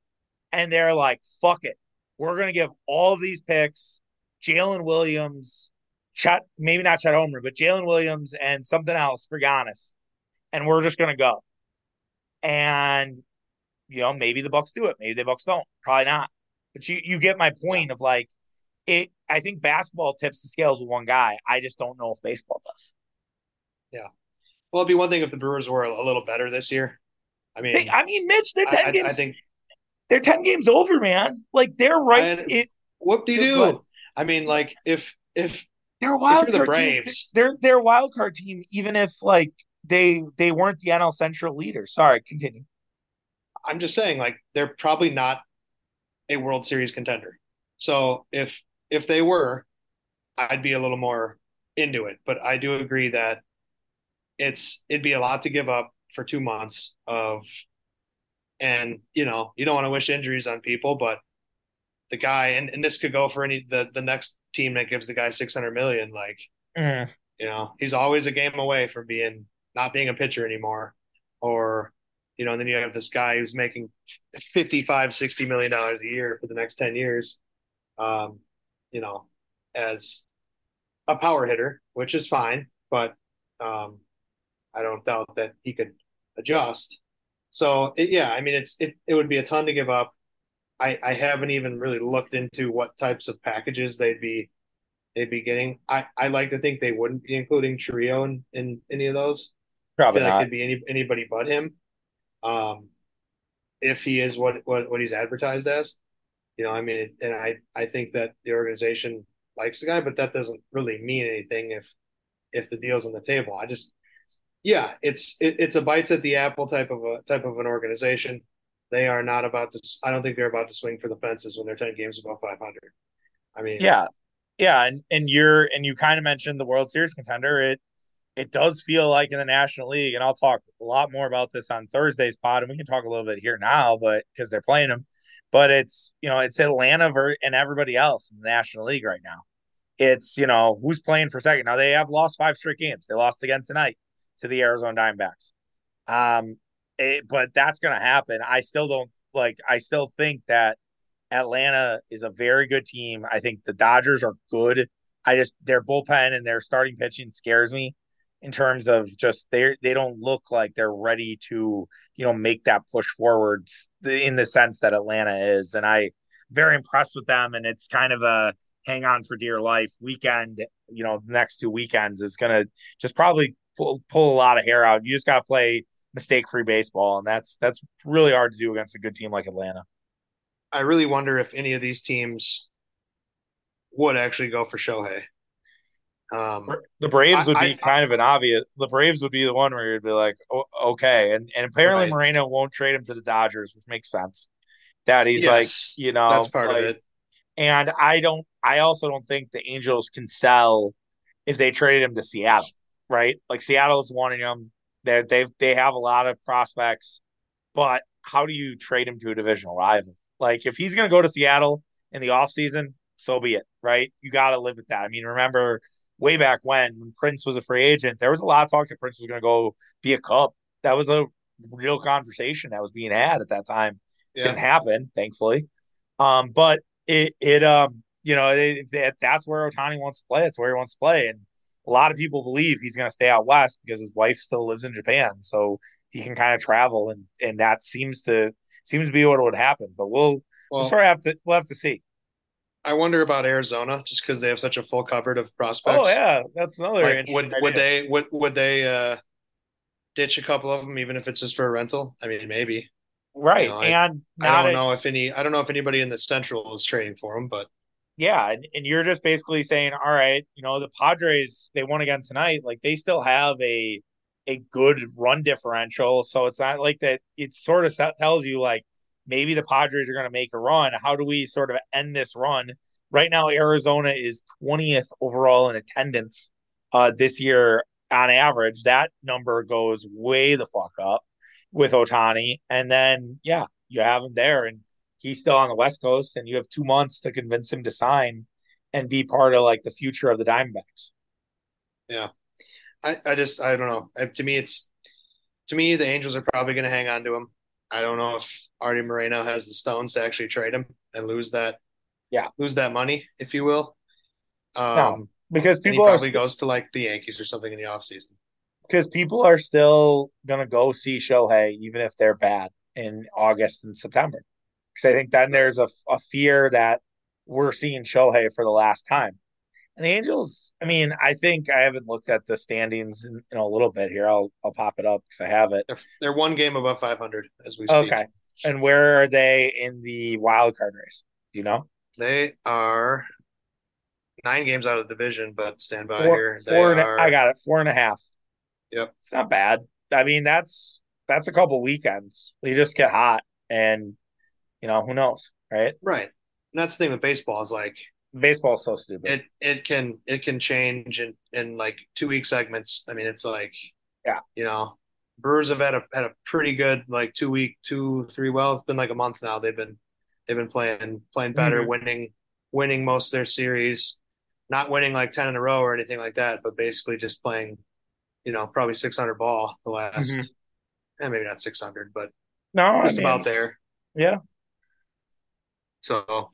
And they're like, fuck it. We're going to give all these picks, Jalen Williams, Chet, maybe not Chet Homer, but Jalen Williams and something else for Giannis. And we're just going to go. And, you know, maybe the Bucks do it. Maybe the Bucks don't. Probably not. But you, you get my point of, like, it. I think basketball tips the scales with one guy. I just don't know if baseball does. Yeah. Well, it'd be one thing if the Brewers were a little better this year. I mean, they, I mean, Mitch, they're ten I, games. I think they're ten games over, man. Like, they're right. I, it, whoop-de-doo. Good. I mean, like, if if. They're a wild card team. They're they're a wild card team, even if like they they weren't the N L Central leader. Sorry, continue. I'm just saying, like, they're probably not a World Series contender. So if if they were, I'd be a little more into it. But I do agree that it's it'd be a lot to give up for two months of, and you know, you don't want to wish injuries on people, but the guy, and, and this could go for any the, the next team that gives the guy six hundred million, like, mm. you know, he's always a game away from being not being a pitcher anymore. Or, you know, and then you have this guy who's making fifty-five, sixty million dollars a year for the next ten years. um, you know, as a power hitter, which is fine, but um, I don't doubt that he could adjust. So it, yeah, I mean, it's, it, it would be a ton to give up. I, I haven't even really looked into what types of packages they'd be, they'd be getting. I, I like to think they wouldn't be including Trio in, in any of those. Probably not. Like it'd be any, anybody but him. Um, if he is what, what, what he's advertised as, you know, I mean, and I, I think that the organization likes the guy, but that doesn't really mean anything if, if the deal's on the table. I just, yeah, it's, it, it's a bites at the apple type of a type of an organization. They are not about to, I don't think they're about to swing for the fences when they're ten games above five hundred. I mean, yeah. Yeah. And, and you're, and you kind of mentioned the World Series contender. It, It does feel like in the National League, and I'll talk a lot more about this on Thursday's pod, and we can talk a little bit here now, but because they're playing them, but it's, you know, it's Atlanta and everybody else in the National League right now. It's, you know, who's playing for second. Now they have lost five straight games. They lost again tonight to the Arizona Diamondbacks. Um, it, but that's going to happen. I still don't like, I still think that Atlanta is a very good team. I think the Dodgers are good. I just, their bullpen and their starting pitching scares me. In terms of just they they don't look like they're ready to, you know, make that push forward in the sense that Atlanta is. And I very impressed with them. And it's kind of a hang on for dear life weekend. You know, the next two weekends is going to just probably pull, pull a lot of hair out. You just got to play mistake-free baseball. And that's that's really hard to do against a good team like Atlanta. I really wonder if any of these teams would actually go for Shohei. Um, the Braves would I, be I, kind I, of an obvious. The Braves would be the one where you'd be like, oh, okay, and and apparently right. Moreno won't trade him to the Dodgers, which makes sense. That he's yes, like, you know, that's part like, of it. And I don't. I also don't think the Angels can sell if they traded him to Seattle, right? Like Seattle's wanting him. They they they have a lot of prospects, but how do you trade him to a divisional rival? Like if he's going to go to Seattle in the offseason, so be it, right? You got to live with that. I mean, remember. Way back when, when Prince was a free agent, there was a lot of talk that Prince was going to go be a Cub. That was a real conversation that was being had at that time. Yeah. Didn't happen, thankfully. Um, but it, it, um, you know, it, it, that's where Ohtani wants to play. That's where he wants to play. And a lot of people believe he's going to stay out west because his wife still lives in Japan, so he can kind of travel. And and that seems to seems to be what would happen. But we'll well, we'll sort of have to we'll have to see. I wonder about Arizona just because they have such a full cupboard of prospects. Oh yeah, that's another. Like, interesting would idea. would they would would they uh, ditch a couple of them even if it's just for a rental? I mean, maybe. Right, you know, and I, not I don't a, know if any. I don't know if anybody in the Central is trading for them, but yeah, and, and you're just basically saying, all right, you know, the Padres they won again tonight. Like they still have a a good run differential, so it's not like that. It sort of tells you like. Maybe the Padres are going to make a run. How do we sort of end this run? Right now, Arizona is twentieth overall in attendance uh, this year on average. That number goes way the fuck up with Ohtani. And then, yeah, you have him there, and he's still on the West Coast, and you have two months to convince him to sign and be part of, like, the future of the Diamondbacks. Yeah. I, I just – I don't know. I, to me, it's – to me, the Angels are probably going to hang on to him. I don't know if Artie Moreno has the stones to actually trade him and lose that, yeah, lose that money, if you will. Um, no, because people he probably st- goes to like the Yankees or something in the offseason. Because people are still gonna go see Shohei even if they're bad in August and September. Because I think then there's a, a fear that we're seeing Shohei for the last time. And the Angels, I mean, I think I haven't looked at the standings in, in a little bit here. I'll I'll pop it up because I have it. They're, they're one game above five hundred as we speak. Okay. And where are they in the wild card race? Do you know? They are nine games out of the division, but stand by four, here. They four and are... I got it. Four and a half. Yep. It's not bad. I mean, that's that's a couple weekends. You just get hot and, you know, who knows, right? Right. And that's the thing with baseball is like, baseball is so stupid. It it can it can change in, in like two week segments. I mean, it's like yeah, you know, Brewers have had a had a pretty good like two week two three. Well, it's been like a month now. They've been they've been playing playing better, mm-hmm. winning winning most of their series, not winning like ten in a row or anything like that, but basically just playing, you know, probably six hundred ball the last, and mm-hmm. eh, maybe not six hundred, but no, just I mean, about there. Yeah. So.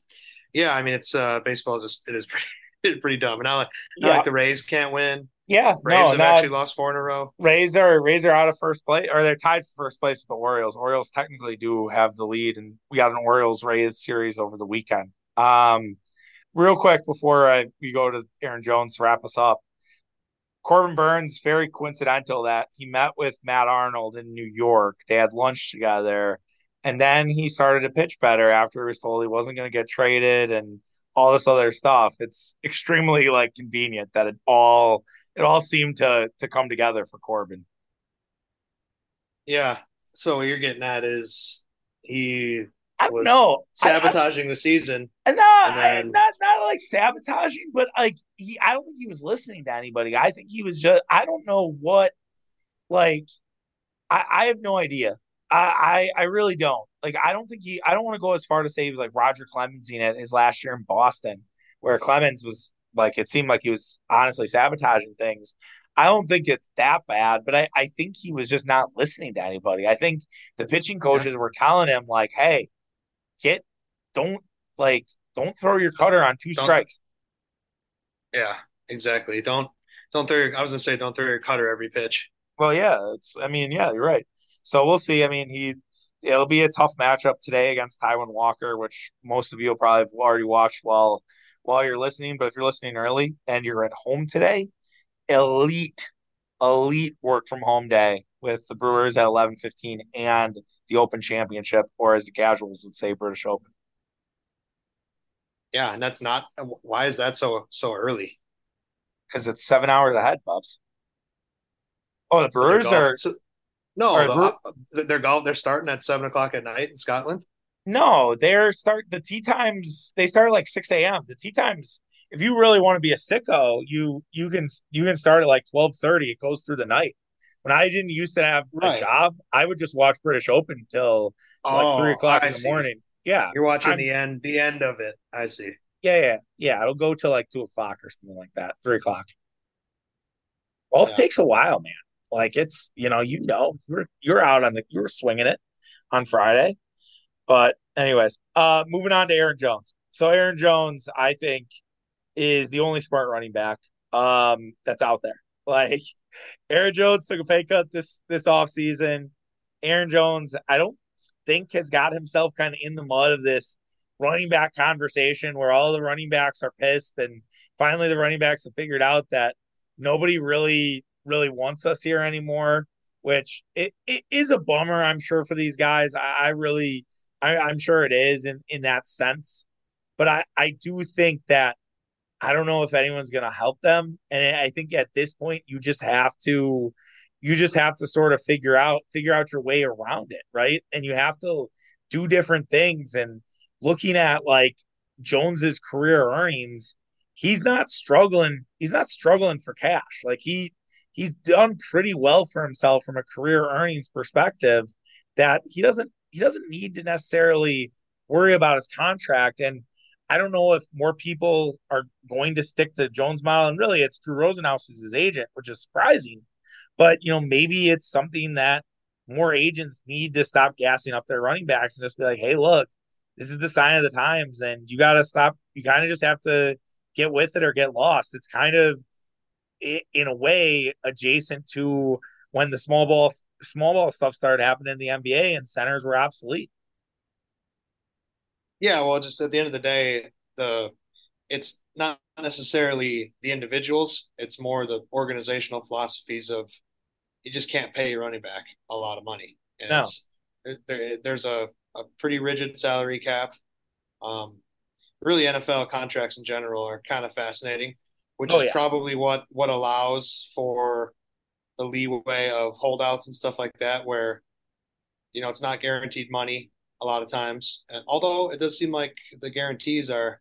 yeah, I mean, it's uh, baseball is just, it is pretty, it's pretty dumb. And I like, yeah. I like the Rays can't win. Yeah, Braves no, have not, actually lost four in a row. Rays are Rays are out of first place, or they're tied for first place with the Orioles. Orioles technically do have the lead, and we got an Orioles-Rays series over the weekend. Um, real quick before I, we go to Aaron Jones to wrap us up, Corbin Burnes, very coincidental that he met with Matt Arnold in New York. They had lunch together, and then he started to pitch better after he was told he wasn't going to get traded and all this other stuff. It's extremely like convenient that it all – It all seemed to to come together for Corbin. Yeah. So what you're getting at is he I don't was know. sabotaging I, I, the season. And not, and then... not not like sabotaging, but like he I don't think he was listening to anybody. I think he was just I don't know what like I, I have no idea. I, I I really don't. Like I don't think he I don't want to go as far to say he was like Roger Clemens in it his last year in Boston, where Clemens was Like, it seemed like he was honestly sabotaging things. I don't think it's that bad, but I, I think he was just not listening to anybody. I think the pitching coaches were telling him, like, hey, get, don't, like, don't throw your cutter on two don't, strikes. Yeah, exactly. Don't, don't throw your, I was going to say, don't throw your cutter every pitch. Well, yeah, it's, I mean, yeah, you're right. So we'll see. I mean, he, it'll be a tough matchup today against Taiwan Walker, which most of you will probably have already watched while. while you're listening, but if you're listening early and you're at home today, elite, elite work from home day with the Brewers at eleven fifteen and the Open Championship, or as the casuals would say, British Open. Yeah, and that's not – why is that so so early? Because it's seven hours ahead, Bubs. Oh, the Brewers golf, are so, – No, are the, Brew- they're, golf, they're starting at seven o'clock at night in Scotland. No, they're start the tea times. They start at like six a.m. The tea times. If you really want to be a sicko, you you can you can start at like twelve thirty. It goes through the night. When I didn't used to have a right. job, I would just watch British Open till oh, like three o'clock I in the see. morning. Yeah, you're watching I'm, the end the end of it. I see. Yeah, yeah, yeah. It'll go till like two o'clock or something like that. Three o'clock. Golf yeah. takes a while, man. Like it's you know you know you're you're out on the you're swinging it on Friday. But anyways, uh, moving on to Aaron Jones. So Aaron Jones, I think, is the only smart running back um, that's out there. Like Aaron Jones took a pay cut this this offseason. Aaron Jones, I don't think has got himself kind of in the mud of this running back conversation where all the running backs are pissed. And finally, the running backs have figured out that nobody really, really wants us here anymore, which it, it is a bummer, I'm sure, for these guys. I, I really... I, I'm sure it is in, in that sense, but I, I do think that I don't know if anyone's going to help them. And I think at this point, you just have to, you just have to sort of figure out, figure out your way around it. Right. And you have to do different things. And looking at like Jones's career earnings, he's not struggling. He's not struggling for cash. Like he, he's done pretty well for himself from a career earnings perspective that he doesn't, He doesn't need to necessarily worry about his contract. And I don't know if more people are going to stick to Jones model. And really it's Drew Rosenhaus who's his agent, which is surprising, but you know, maybe it's something that more agents need to stop gassing up their running backs and just be like, hey, look, this is the sign of the times and you got to stop. You kind of just have to get with it or get lost. It's kind of in a way adjacent to when the small ball small ball stuff started happening in the N B A and centers were obsolete. Yeah, well, just at the end of the day, the it's not necessarily the individuals. It's more the organizational philosophies of you just can't pay your running back a lot of money. And no. it's, there, there's a, a pretty rigid salary cap. Um, really, N F L contracts in general are kind of fascinating, which oh, is yeah. probably what, what allows for the leeway of holdouts and stuff like that, where, you know, it's not guaranteed money a lot of times. And although it does seem like the guarantees are,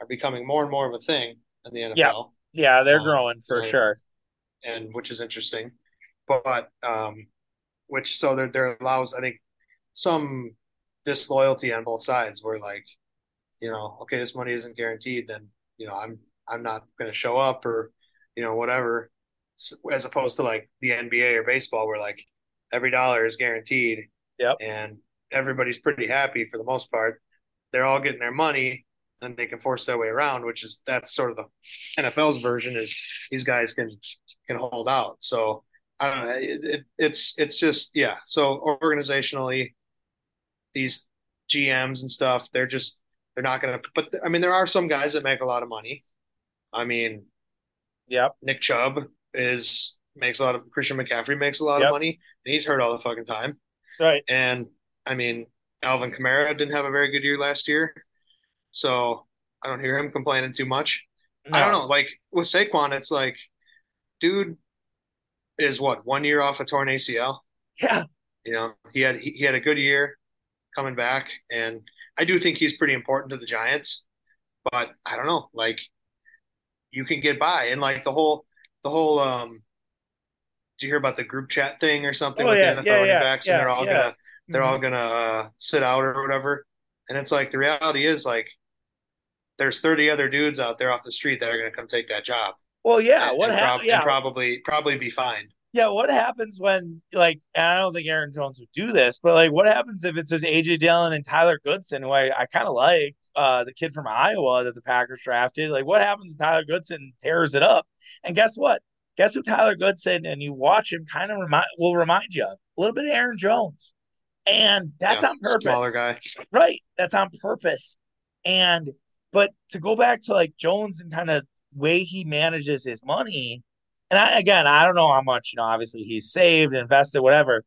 are becoming more and more of a thing in the N F L. Yeah, yeah they're um, growing for and, sure. And which is interesting, but um, which, so there, there allows, I think, some disloyalty on both sides where like, you know, okay, this money isn't guaranteed. Then, you know, I'm, I'm not going to show up or, you know, whatever. As opposed to like the N B A or baseball where like every dollar is guaranteed yep. and everybody's pretty happy for the most part. They're all getting their money. and they can force their way around, which is that's sort of the N F L's version is these guys can can hold out. So I don't know. It, it, it's it's just yeah. So organizationally, these G Ms and stuff, they're just they're not going to. But I mean, there are some guys that make a lot of money. I mean, yeah, Nick Chubb is makes a lot of Christian McCaffrey makes a lot yep. of money, and he's hurt all the fucking time. Right. And I mean, Alvin Kamara didn't have a very good year last year. So I don't hear him complaining too much. No. I don't know. Like with Saquon, it's like, dude is what, one year off a torn A C L. Yeah. You know, he had, he, he had a good year coming back. And I do think he's pretty important to the Giants, but I don't know, like you can get by. And like the whole, the whole, um, did you hear about the group chat thing or something oh, with yeah, the N F L yeah, running yeah, backs yeah, and they're all yeah. going to, they're mm-hmm. all going to uh, sit out or whatever. And it's like, the reality is like, there's thirty other dudes out there off the street that are going to come take that job. Well, yeah. And, what and hap- prob- yeah. Probably, probably be fine. Yeah. What happens when like, and I don't think Aaron Jones would do this, but like, what happens if it's just A J Dillon and Tyler Goodson, who I, I kind of like uh, the kid from Iowa that the Packers drafted, like what happens if Tyler Goodson tears it up? And guess what? Guess who Tyler Goodson and you watch him kind of remind will remind you of a little bit of Aaron Jones, and that's yeah, on purpose. Smaller guy, right? That's on purpose. And but to go back to like Jones and kind of way he manages his money, and I again I don't know how much you know. Obviously, he's saved, invested, whatever.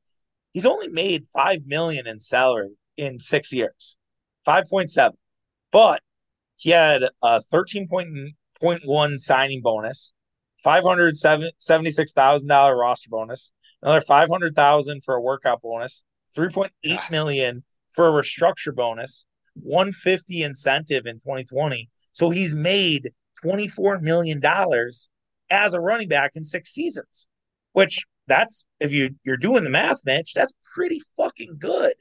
He's only made five million in salary in six years, five point seven. But he had a thirteen point one signing bonus. five hundred seventy-six thousand dollars roster bonus, another five hundred thousand dollars for a workout bonus, three point eight million dollars for a restructure bonus, one hundred fifty thousand dollars incentive in twenty twenty. So he's made twenty-four million dollars as a running back in six seasons, which that's, if you, you're doing the math, Mitch, that's pretty fucking good.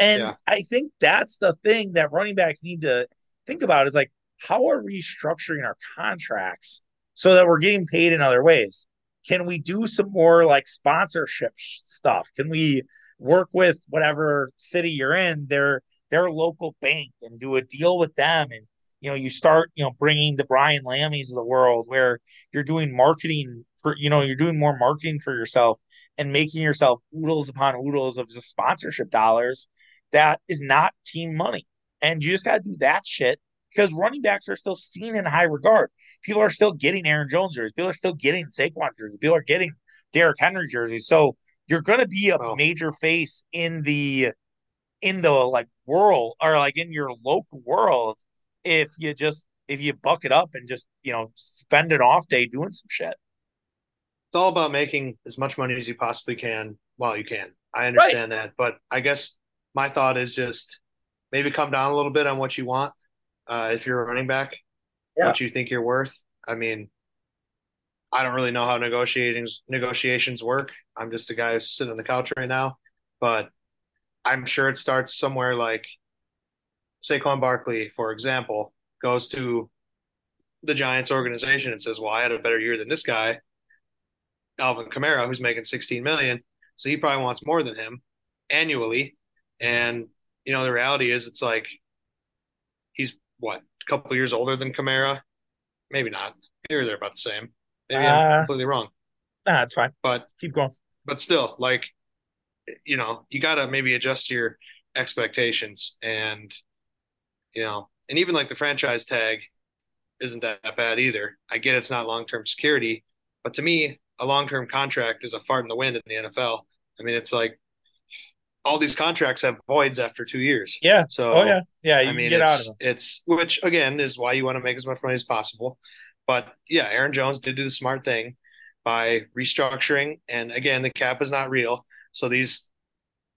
And yeah. I think that's the thing that running backs need to think about is like, how are we structuring our contracts so that we're getting paid in other ways? Can we do some more like sponsorship sh- stuff? Can we work with whatever city you're in, their their local bank, and do a deal with them? And you know, you start you know bringing the Brian Lammies of the world, where you're doing marketing for you know you're doing more marketing for yourself and making yourself oodles upon oodles of just sponsorship dollars that is not team money, and you just got to do that shit. Because running backs are still seen in high regard. People are still getting Aaron Jones jerseys. People are still getting Saquon jerseys. People are getting Derrick Henry jerseys. So you're going to be a oh. major face in the in the like world or like in your local world if you just if you buck it up and just you know spend an off day doing some shit. It's all about making as much money as you possibly can while you can. I understand right. that, but I guess my thought is just maybe come down a little bit on what you want. Uh, if you're a running back, yeah. what you think you're worth. I mean, I don't really know how negotiations negotiations work. I'm just a guy who's sitting on the couch right now, but I'm sure it starts somewhere like Saquon Barkley, for example, goes to the Giants organization and says, well, I had a better year than this guy, Alvin Kamara, who's making sixteen million dollars. So he probably wants more than him annually. And, you know, the reality is it's like, he's what, a couple of years older than Kamara? Maybe not. Maybe they're about the same. Maybe uh, I'm completely wrong. Nah, it's fine. But keep going. But still, like, you know, you gotta maybe adjust your expectations, and you know, and even like the franchise tag isn't that bad either. I get it's not long-term security, but to me, a long-term contract is a fart in the wind in the N F L. I mean, it's like all these contracts have voids after two years. Yeah. So, oh, yeah. Yeah. You I mean, get out of them. It's, which again is why you want to make as much money as possible. But yeah, Aaron Jones did do the smart thing by restructuring. And again, the cap is not real. So these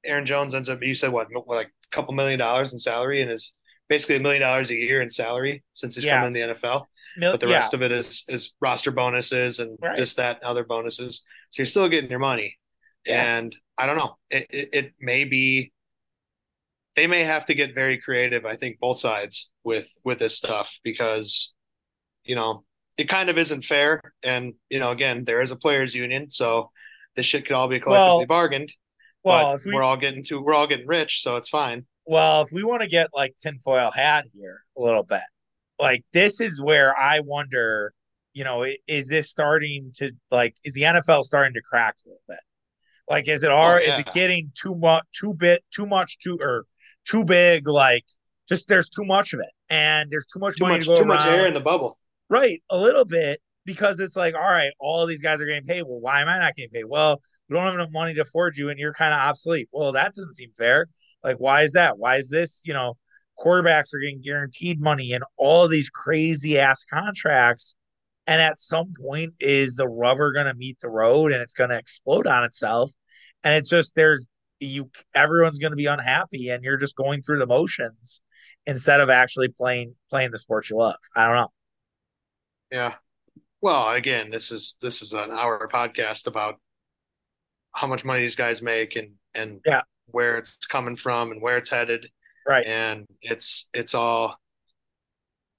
Aaron Jones ends up, you said what, like a couple million dollars in salary, and is basically a million dollars a year in salary since he's yeah. come in the N F L. Mil- but the yeah. rest of it is, is roster bonuses and right. this, that, and other bonuses. So you're still getting your money. Yeah. And I don't know, it, it, it may be, they may have to get very creative, I think, both sides with, with this stuff, because, you know, it kind of isn't fair. And, you know, again, there is a players union, so this shit could all be collectively well, bargained. Well, if we, we're all getting to, we're all getting rich. So it's fine. Well, if we want to get like tinfoil hat here a little bit, like, this is where I wonder, you know, is this starting to, like, is the N F L starting to crack a little bit? Like, is it are oh, yeah. is it getting too much, too bit, too much, too or too big? Like, just there's too much of it, and there's too much too money much, to go too around. Too much air in the bubble, right? A little bit, because it's like, all right, all these guys are getting paid. Well, why am I not getting paid? Well, we don't have enough money to afford you, and you're kind of obsolete. Well, that doesn't seem fair. Like, why is that? Why is this? You know, quarterbacks are getting guaranteed money and all these crazy ass contracts. And at some point, is the rubber going to meet the road and it's going to explode on itself? And it's just, there's you, everyone's going to be unhappy and you're just going through the motions instead of actually playing, playing the sport you love. I don't know. Yeah. Well, again, this is, this is an hour podcast about how much money these guys make and, and yeah. where it's coming from and where it's headed. Right. And it's, it's all,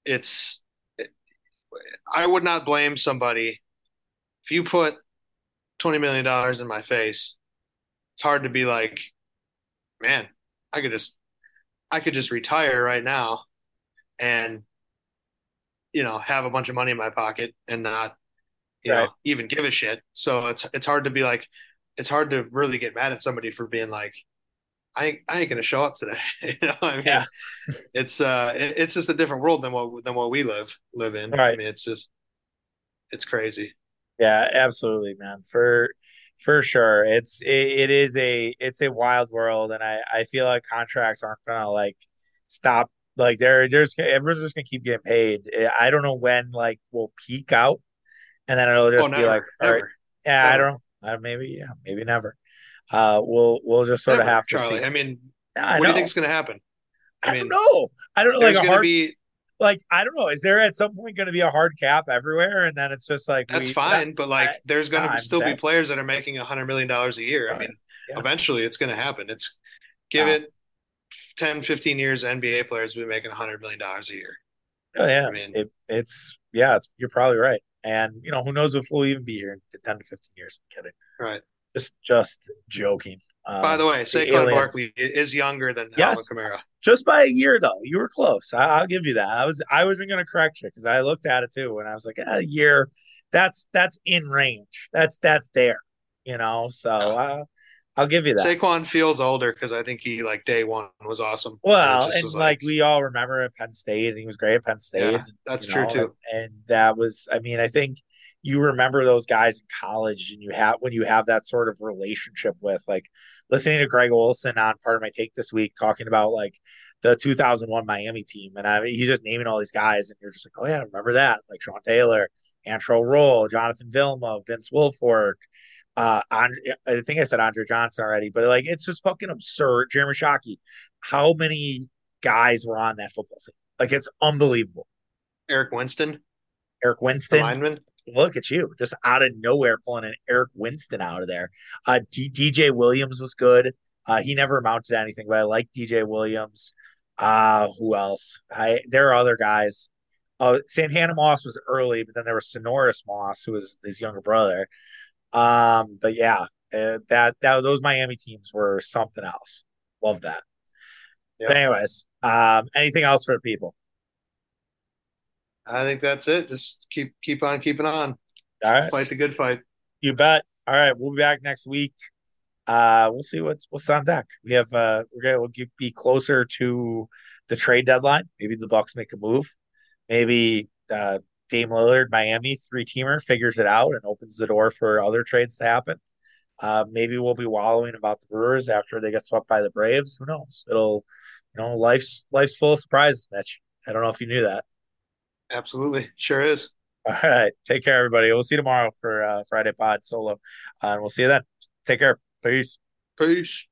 it's, I would not blame somebody. If you put twenty million dollars in my face, it's hard to be like, man, I could just, I could just retire right now and, you know, have a bunch of money in my pocket and not, you right. know, even give a shit. So it's, it's hard to be like, it's hard to really get mad at somebody for being like, I, I ain't going to show up today. You know, I mean, yeah. it's uh, it, it's just a different world than what than what we live live in. Right. I mean, it's just, it's crazy. Yeah, absolutely, man. For for sure, it's it, it is a it's a wild world, and I, I feel like contracts aren't gonna like stop. Like they're just everyone's just gonna keep getting paid. I don't know when like we'll peak out, and then it'll just oh, never, be like, all never, right, yeah, never. I don't, I don't, maybe yeah, maybe never. Uh, we'll we'll just sort Never, of have to Charlie. see. I mean, I what know. do you think is going to happen? I, I mean, don't know. I don't know. Like a hard, be... like I don't know. Is there at some point going to be a hard cap everywhere, and then it's just like that's we, fine. That, but like, that, there's going to nah, still exactly. be players that are making a hundred million dollars a year. Right. I mean, yeah. eventually it's going to happen. It's give yeah. it ten, fifteen years. N B A players will be making a hundred million dollars a year. Oh yeah, I mean, it, it's yeah, it's, you're probably right. And you know, who knows if we'll even be here in ten to fifteen years? I'm kidding. Right. Just, just joking. Um, by the way, Saquon Barkley is younger than yes, Alvin Kamara. Just by a year, though. You were close. I, I'll give you that. I was, I wasn't going to correct you because I looked at it too, and I was like, ah, a year. That's that's in range. That's that's there. You know. So yeah. uh, I'll give you that. Saquon feels older because I think he like day one was awesome. Well, and, and like, like we all remember at Penn State, and he was great at Penn State. Yeah, that's true know, too. And, and that was, I mean, I think. You remember those guys in college, and you have when you have that sort of relationship with, like, listening to Greg Olson on Part of My Take this week, talking about like the two thousand one Miami team, and I mean, he's just naming all these guys, and you're just like, oh yeah, I remember that, like Sean Taylor, Antrell Roll, Jonathan Vilma, Vince Wilfork, uh, Andre, I think I said Andre Johnson already, but like it's just fucking absurd. Jeremy Shockey, how many guys were on that football team? Like it's unbelievable. Eric Winston, Eric Winston, the lineman. Look at you, just out of nowhere pulling an Eric Winston out of there. Uh, D- DJ Williams was good. Uh, he never amounted to anything, but I like D J Williams. Uh, who else? I there are other guys. Uh, Santana Moss was early, but then there was Sonoris Moss, who was his younger brother. Um, but yeah, uh, that that those Miami teams were something else. Love that. Yep. But anyways, um, anything else for the people? I think that's it. Just keep keep on keeping on. All right. Fight the good fight. You bet. All right. We'll be back next week. Uh, we'll see what's what's on deck. We have uh, we're gonna we'll get, be closer to the trade deadline. Maybe the Bucks make a move. Maybe uh, Dame Lillard, Miami three teamer figures it out and opens the door for other trades to happen. Uh, maybe we'll be wallowing about the Brewers after they get swept by the Braves. Who knows? It'll you know life's life's full of surprises, Mitch. I don't know if you knew that. Absolutely. Sure is. All right. Take care, everybody. We'll see you tomorrow for uh, Friday Pod Solo. Uh, and we'll see you then. Take care. Peace. Peace.